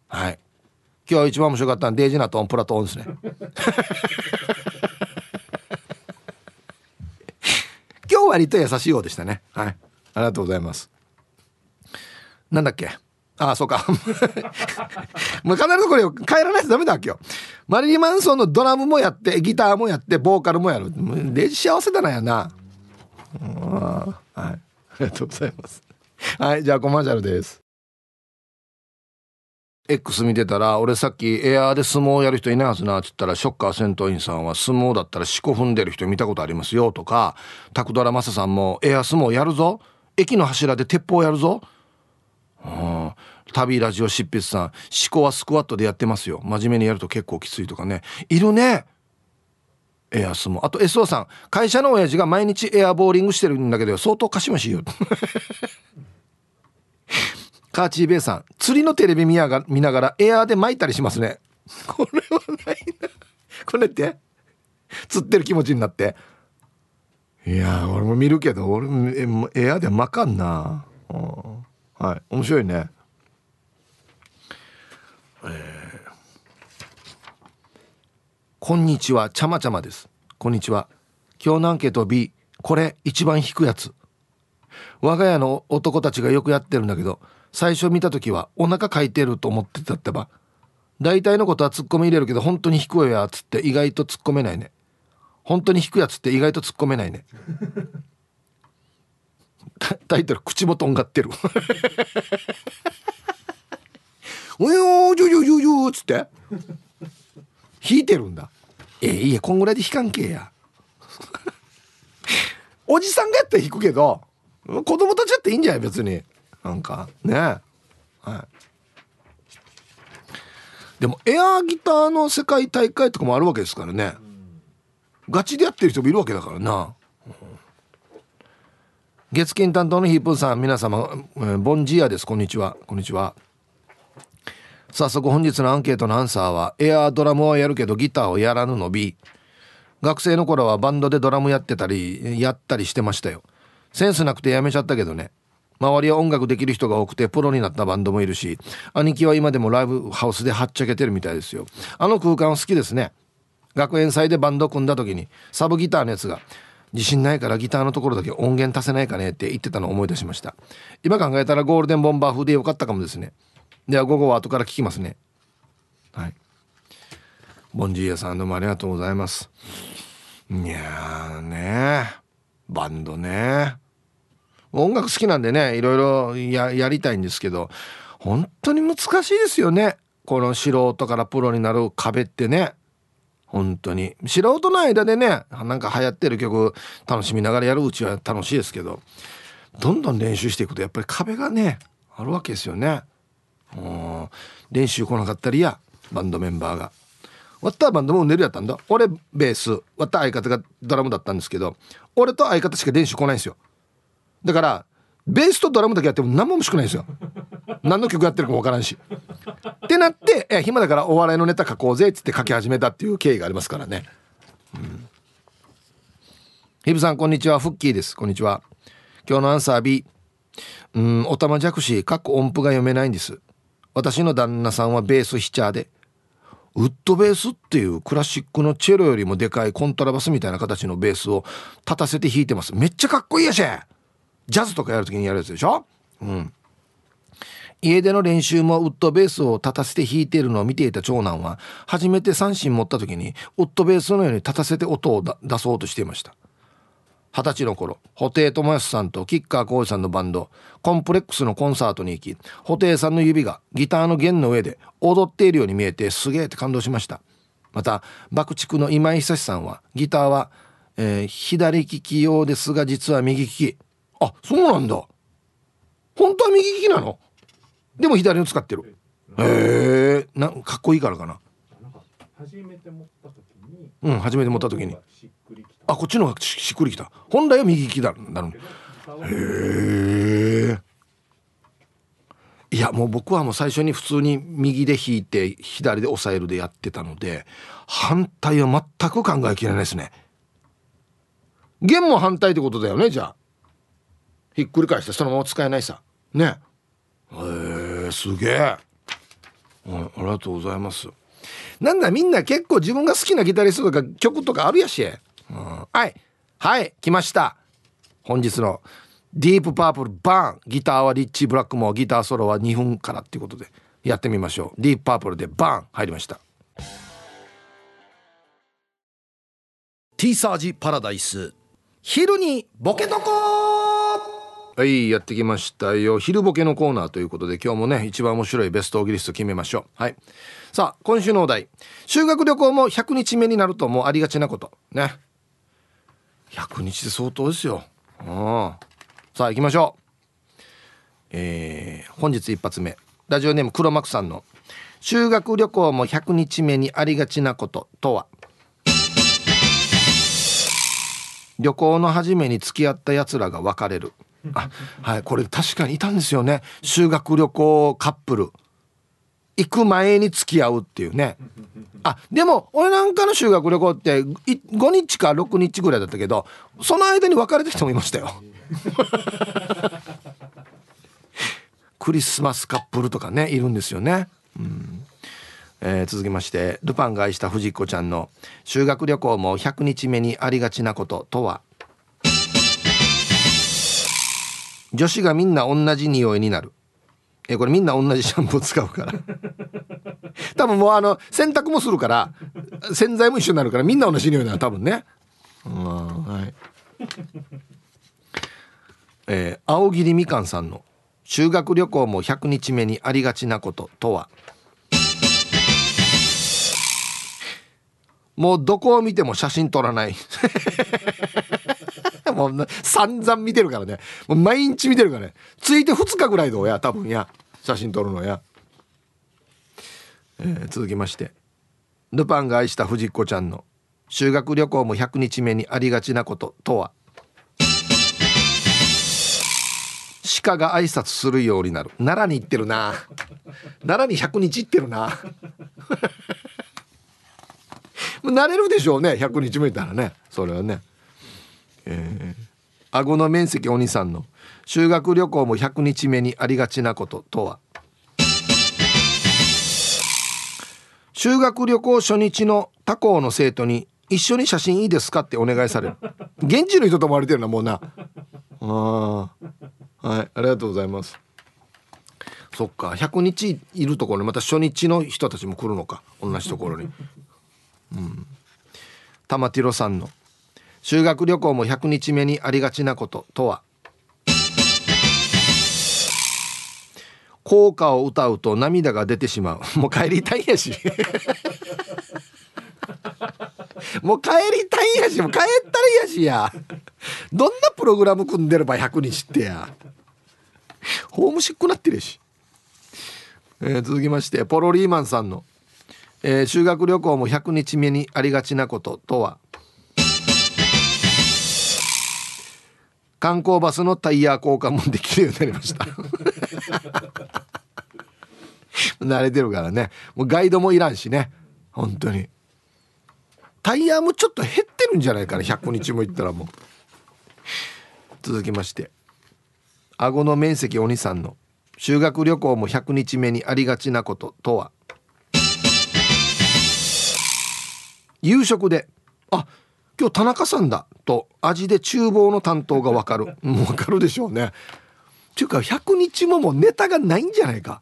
はい、今日一番面白かったのデイジナトーンプラトーンですね今日割と優しいようでしたね。はい、ありがとうございます。なんだっけ、ああそうかもう必ずこれ変えらないとダメだ。今日マリリン・マンソンのドラムもやってギターもやってボーカルもやる。デイジ幸せだなやな。はい、ありがとうございます。はい、じゃあコマーシャルです。X 見てたら、俺さっきエアーで相撲やる人いないはずなって言ったら、ショッカー戦闘員さんは相撲だったら四股踏んでる人見たことありますよとか、タクドラマサさんもエアー相撲やるぞ、駅の柱で鉄砲やるぞ、うん、旅ラジオ執筆さん、四股はスクワットでやってますよ、真面目にやると結構きついとかね、いるねエアー相撲。あと SO さん、会社の親父が毎日エアーボーリングしてるんだけど相当かしましいよカーチーベイさん、釣りのテレビ見ながらエアーで巻いたりしますね。これはないな。これって釣ってる気持ちになって、いや俺も見るけど俺エアーで巻かんな、うん、はい面白いね。こんにちは、ちゃまちゃまです。こんにちは。今日のアンケート B、 これ一番引くやつ。我が家の男たちがよくやってるんだけど、最初見た時はお腹かいてると思ってたってば、大体のことはツッコミ入れるけど本当に引くやつって意外と突っ込めないね。本当に引くやつって意外と突っ込めないねタイトル、口もとんがってるおよーじゅじゅじゅじゅっつって引いてるんだ。いやこんぐらいで引かんけやおじさんがやったら引くけど子供たちだっていいんじゃない別に、なんかね、はい、でもエアーギターの世界大会とかもあるわけですからね、ガチでやってる人もいるわけだからな、うん、月金担当のヒープーさん、皆様、ボンジアです。こんにちは。こんにちは。早速本日のアンケートのアンサーは、エアードラムはやるけどギターをやらぬの B。 学生の頃はバンドでドラムやったりしてましたよ。センスなくてやめちゃったけどね。周りは音楽できる人が多くてプロになったバンドもいるし、兄貴は今でもライブハウスではっちゃけてるみたいですよ。あの空間は好きですね。学園祭でバンド組んだ時にサブギターのやつが、自信ないからギターのところだけ音源足せないかねって言ってたのを思い出しました。今考えたらゴールデンボンバー風でよかったかもですね。では午後は後から聞きますね。はい、ボンジーヤさん、どうもありがとうございます。いやーね、バンドね、音楽好きなんでね、いろいろ やりたいんですけど、本当に難しいですよね。この素人からプロになる壁ってね、本当に素人の間でね、なんか流行ってる曲楽しみながらやるうちは楽しいですけど、どんどん練習していくとやっぱり壁がねあるわけですよね。練習来なかったりや、バンドメンバーが、わったバンドもうネルやったんだ。俺ベース、わった相方がドラムだったんですけど、俺と相方しか練習来ないんですよ。だからベースとドラムだけやっても何も面白くないんですよ。何の曲やってるかも分からんしってなって、暇だからお笑いのネタ書こうぜっつって書き始めたっていう経緯がありますからね、うん、ヒブさん、こんにちは。フッキーです。こんにちは。今日のアンサー B、 おたまじゃくし、かっこ音符が読めないんです。私の旦那さんはベースヒチャーで、ウッドベースっていうクラシックのチェロよりもでかいコントラバスみたいな形のベースを立たせて弾いてます。めっちゃかっこいいやし、ジャズとかやるときにやるやつでしょ、うん、家での練習もウッドベースを立たせて弾いているのを見ていた長男は、初めて三振持ったときにウッドベースのように立たせて音を出そうとしていました。20歳の頃、布袋寅泰さんと吉川晃司さんのバンドコンプレックスのコンサートに行き、布袋さんの指がギターの弦の上で踊っているように見えて、すげえって感動しました。また爆竹の今井久志さんは、ギターは、左利き用ですが実は右利き。あ、そうなんだ。本当は右利きなの、でも左を使ってる。へえ、なんかかっこいいからかな。初めて持った時に、あ、こっちの方がしっくりきた。本来は右利きだなの。へえ。いや、もう僕はもう最初に普通に右で弾いて左で押さえるでやってたので、反対は全く考えきれないですね。弦も反対ってことだよね。じゃあひっくり返してそのまま使えないさね。へえ、すげえ。ありがとうございます。なんだみんな結構自分が好きなギタリストとか曲とかあるやし、はいはい来ました。本日のディープパープルバーン、ギターはリッチー・ブラックモア、ギターソロは2分からっていうことでやってみましょう。ディープパープルでバーン入りました。 T サージパラダイス、昼にボケとこー、はいやってきましたよ。昼ボケのコーナーということで今日もね一番面白いベストオギリスト決めましょう。はい、さあ今週のお題、修学旅行も100日目になるともうありがちなことね。100日で相当ですよ。さあ行きましょう。本日一発目、ラジオネーム黒幕さんの修学旅行も100日目にありがちなこととは、旅行の初めに付き合ったやつらが別れる。あ、はい、これ確かにいたんですよね。修学旅行カップル行く前に付き合うっていうね。あ、でも俺なんかの修学旅行って5日か6日ぐらいだったけど、その間に別れた人もいましたよ。クリスマスカップルとかねいるんですよね。続きまして、ルパンが愛した藤子ちゃんの修学旅行も100日目にありがちなこととは、女子がみんな同じ匂いになる。これみんな同じシャンプー使うから多分もう洗濯もするから洗剤も一緒になるからみんな同じ匂いなの多分ね。はい青桐みかんさんの修学旅行も100日目にありがちなこととは、もうどこを見ても写真撮らないもう散々見てるからね、もう毎日見てるからね、ついて2日ぐらいどうや多分や写真撮るのや。続きまして、ルパンが愛した藤子ちゃんの修学旅行も100日目にありがちなこととは、鹿が挨拶するようになる。奈良に行ってるな、奈良に100日行ってるなもう慣れるでしょうね100日目いたらね、それはね。顎の面積お兄さんの修学旅行も100日目にありがちなこととは、修学旅行初日の他校の生徒に一緒に写真いいですかってお願いされる。現地の人と思われてるなもうな。はい、ありがとうございます。そっか、100日いるところにまた初日の人たちも来るのか、同じところに。玉ティロさんの修学旅行も100日目にありがちなこととは、校歌を歌うと涙が出てしまう。もう帰りたいんやしもう帰りたいんやし、もう帰ったらいいやしや、どんなプログラム組んでれば100日ってや、ホームシックなってるし。続きまして、ポロリーマンさんの、修学旅行も100日目にありがちなこととは、観光バスのタイヤ交換もできるようになりました慣れてるからね、もうガイドもいらんしね。本当にタイヤもちょっと減ってるんじゃないかな、100日も行ったらもう。続きまして、顎の面積お兄さんの修学旅行も100日目にありがちなこととは、夕食であ今日田中さんだと味で厨房の担当が分かる。もう分かるでしょうね。っていうか100日ももうネタがないんじゃないか、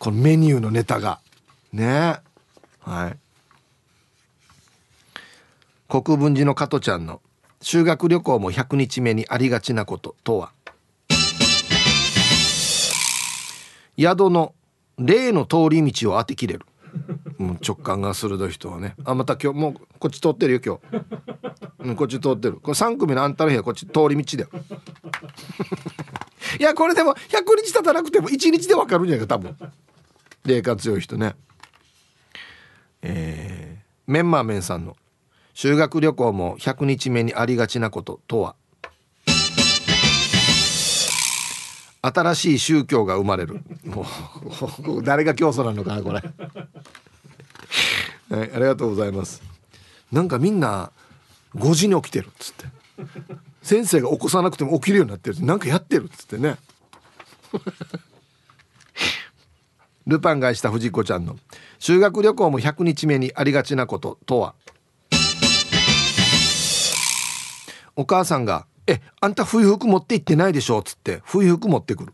このメニューのネタがね。はい、国分寺の加トちゃんの修学旅行も100日目にありがちなこととは、宿の例の通り道を当てきれる。もう直感が鋭い人はね。あ、また今日もうこっち通ってるよ今日、こっち通ってる、これ3組のあんたの部屋こっち通り道だよいやこれでも100日経たなくても1日で分かるんじゃないか多分、霊感強い人ね。メンマーメンさんの修学旅行も100日目にありがちなこととは、新しい宗教が生まれる。もう誰が教祖なのかなこれ、はい、ありがとうございます。なんかみんな5時に起きてるっつって先生が起こさなくても起きるようになってる、なんかやってるっつってねルパンがした藤子ちゃんの修学旅行も100日目にありがちなこととは。お母さんがあんた冬服持って行ってないでしょっつって冬服持ってくる、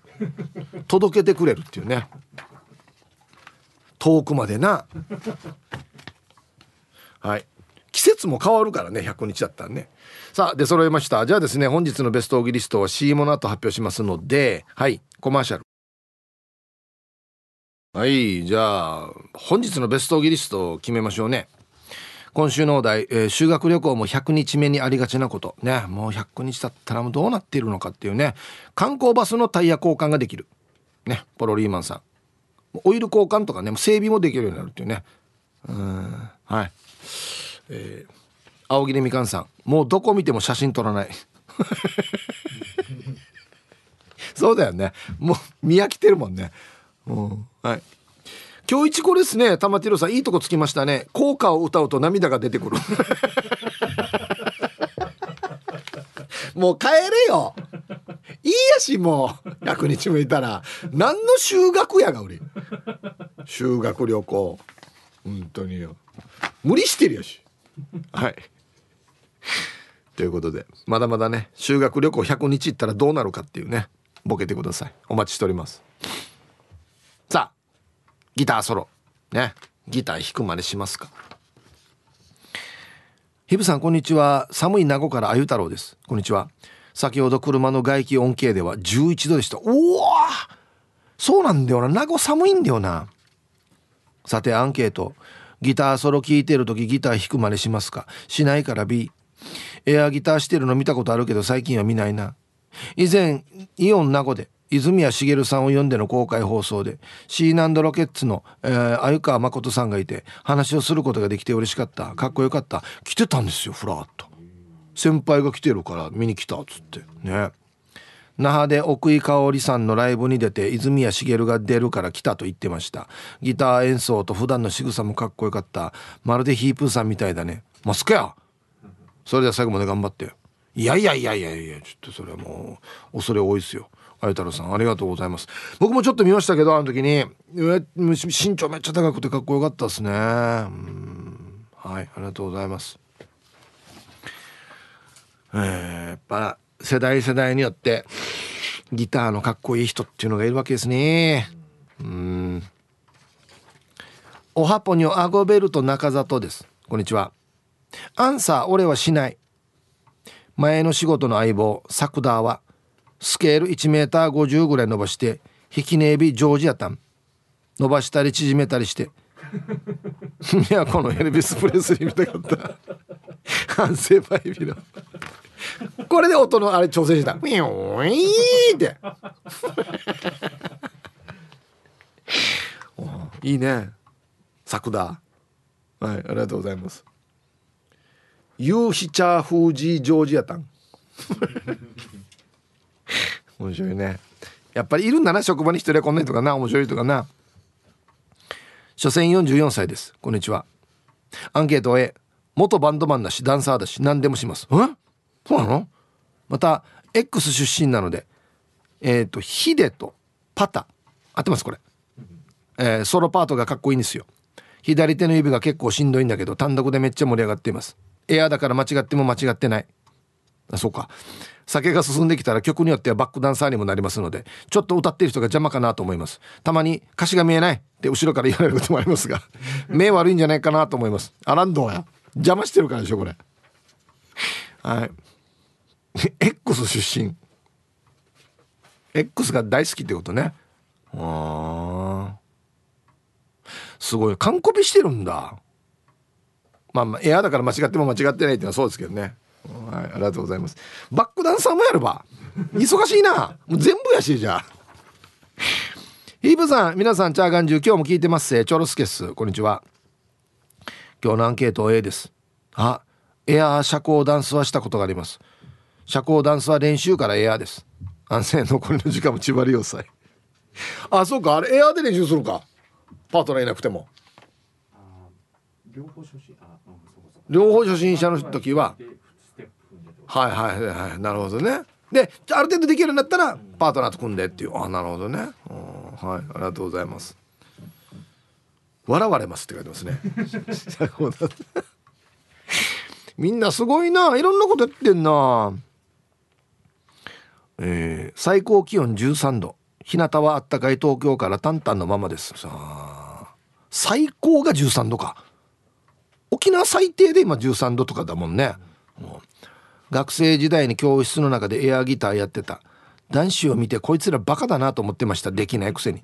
届けてくれるっていうね。遠くまでな。はい、季節も変わるからね、100日だったらね。さあ出揃えました。じゃあですね、本日のベストオギリストは CM の後発表しますので、はい、コマーシャル。はい、じゃあ本日のベストオギリストを決めましょうね。今週のお題、修学旅行も100日目にありがちなことね。もう100日経ったらもうどうなっているのかっていうね。観光バスのタイヤ交換ができるね、ポロリーマンさん。オイル交換とかね、整備もできるようになるっていうね。はい、青桐みかんさん、もうどこ見ても写真撮らないそうだよね、もう見飽きてるもんね、うん、はい。今日一個ですね、玉城さんいいとこつきましたね。効果を歌うと涙が出てくるもう帰れよ、いいやし、もう100日目いたら何の修学やが俺修学旅行本当によ、無理してるやしはい、ということでまだまだね、修学旅行100日行ったらどうなるかっていうね、ボケてください。お待ちしております。さあギターソロね、ギター弾くまでしますか。ひぶさんこんにちは、寒い名護からあゆ太郎です。こんにちは。先ほど車の外気温計では11度でした。おお、そうなんだよな、名護寒いんだよな。さてアンケート、ギターソロ聴いてるときギター弾くまでしますか。しないから B。 エアギターしてるの見たことあるけど最近は見ないな。以前イオン名護で泉谷しげるさんを呼んでの公開放送で C& ロケッツの鮎川誠さんがいて話をすることができて嬉しかった。かっこよかった。来てたんですよ、ふらっと先輩が来てるから見に来たっつってね。那覇で奥井香織さんのライブに出て泉谷しげるが出るから来たと言ってました。ギター演奏と普段の仕草もかっこよかった。まるでヒープーさんみたいだね。マスクや、それでは最後まで頑張って。いやいやいやいやいや、ちょっとそれはもう恐れ多いですよ。あゆ太郎さんありがとうございます。僕もちょっと見ましたけど、あの時に身長めっちゃ高くてかっこよかったですね。うん、はい、ありがとうございます。やっぱ世代世代によってギターのかっこいい人っていうのがいるわけですね。うん、おはぽにょアゴベルト中里です。こんにちは。アンサー、俺はしない。前の仕事の相棒サクダーはスケール1メーター50ぐらい伸ばして引きねえびジョージやたん、伸ばしたり縮めたりしていや、このエルビスプレスリー見たかった反省バイビのこれで音のあれ挑戦したミョーイーっていいね、サクダー、はい、ありがとうございます。ユーヒチャーフージージョージやたん面白いね、やっぱりいるんだな、職場に一人はこんな人かな、面白い人かな。所詮44歳です。こんにちは。アンケート A、 元バンドマンだしダンサーだし何でもします。え、そうなの。また X 出身なのでヒデとパタ合ってますこれ、ソロパートがかっこいいんですよ。左手の指が結構しんどいんだけど単独でめっちゃ盛り上がっています。エアだから間違っても間違ってない。あ、そうか。酒が進んできたら曲によってはバックダンサーにもなりますので、ちょっと歌ってる人が邪魔かなと思います。たまに歌詞が見えないって後ろから言われることもありますが目悪いんじゃないかなと思います。アランドや邪魔してるからでしょこれ、はいX 出身、 X が大好きってことね。あ、すごい完コピしてるんだ。まあエアだから間違っても間違ってないっていうのはそうですけどね。はい、ありがとうございます。バックダンサーもやれば忙しいな、もう全部やし。じゃあイブさん、皆さんチャーガンジュ今日も聞いてます。チョロスケス、こんにちは。今日のアンケート A です。あ、エアー社交ダンスはしたことがあります。社交ダンスは練習からエアーです。安静、残りの時間も千葉要塞あ、そうか、あれエアーで練習するか、パートナーいなくても。両方初心者の時ははいはいはい、なるほどね。である程度できるようになったらパートナーと組んでっていう。あ、なるほどね、はい、ありがとうございます。笑われますって書いてますねみんなすごいな、いろんなことやってんな。最高気温13度、日向はあったかい東京から淡々のままです。さあ最高が13度か。沖縄最低で今13度とかだもんね、うん、学生時代に教室の中でエアギターやってた男子を見てこいつらバカだなと思ってました。できないくせに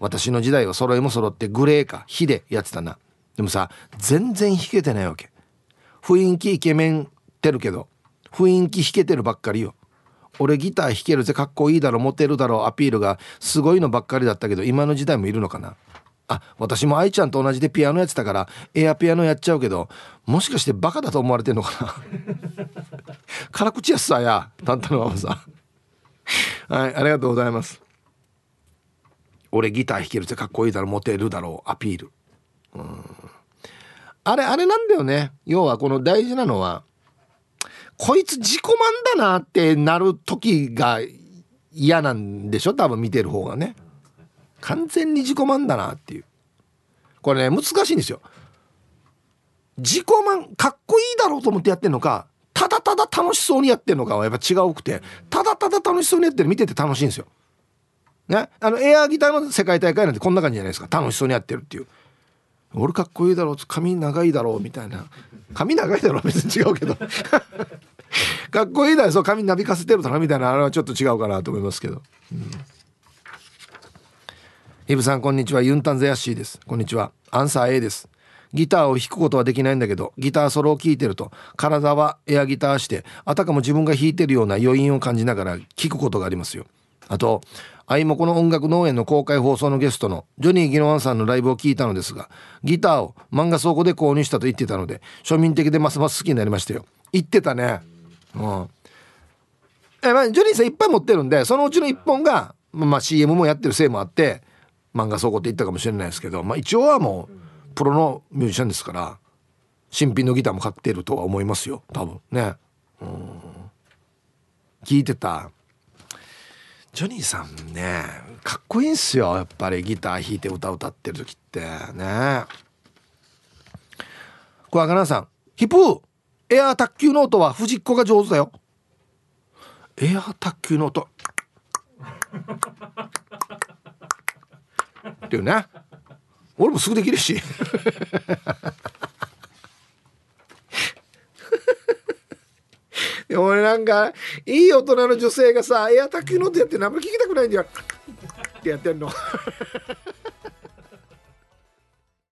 私の時代は揃いも揃ってグレーか火でやってたな。でもさ全然弾けてないわけ。雰囲気イケメンってるけど雰囲気弾けてるばっかりよ。俺ギター弾けるぜ、かっこいいだろ、モテるだろアピールがすごいのばっかりだったけど今の時代もいるのかな。あ、私も愛ちゃんと同じでピアノやってたからエアピアノやっちゃうけどもしかしてバカだと思われてんのかな辛口やっさやタンタのママさんはい、ありがとうございます。俺ギター弾けるぜ、かっこいいだろ、モテるだろアピール、うん、あれなんだよね。要はこの大事なのはこいつ自己満だなってなる時が嫌なんでしょ、多分見てる方がね。完全に自己満だなっていう、これね難しいんですよ。自己満、かっこいいだろうと思ってやってんのか、ただただ楽しそうにやってんのかはやっぱ違うくて、ただただ楽しそうにやってる見てて楽しいんですよ、ね、エアギターの世界大会なんてこんな感じじゃないですか。楽しそうにやってるっていう、俺かっこいいだろう、髪長いだろうみたいな、髪長いだろう別に違うけどかっこいいだろう、そう髪なびかせてるだろみたいな、あれはちょっと違うかなと思いますけど、うん。イブさんこんにちは、ユンタンザヤッシーです。こんにちは。アンサー A です。ギターを弾くことはできないんだけどギターソロを聴いてると体はエアギターしてあたかも自分が弾いてるような余韻を感じながら聴くことがありますよ。あとあいもこの音楽農園の公開放送のゲストのジョニー・ギノワンさんのライブを聴いたのですがギターを漫画倉庫で購入したと言ってたので庶民的でますます好きになりましたよ。言ってたね、うん。まあ、ジョニーさんいっぱい持ってるんでそのうちの1本が、まあ、CM もやってるせいもあって漫画倉庫って言ったかもしれないですけど、まあ、一応はもうプロのミュージシャンですから新品のギターも買ってるとは思いますよ多分ね、うん。聞いてたジョニーさんね、かっこいいんすよやっぱりギター弾いて歌歌ってる時ってね。これ赤菜さん、ヒップエアー卓球の音は藤子が上手だよ。エアー卓球の音っていうね、俺もすぐできるし俺なんかいい大人の女性がさエア卓球の音やってるのあんまり聞きたくないんだよってやってんの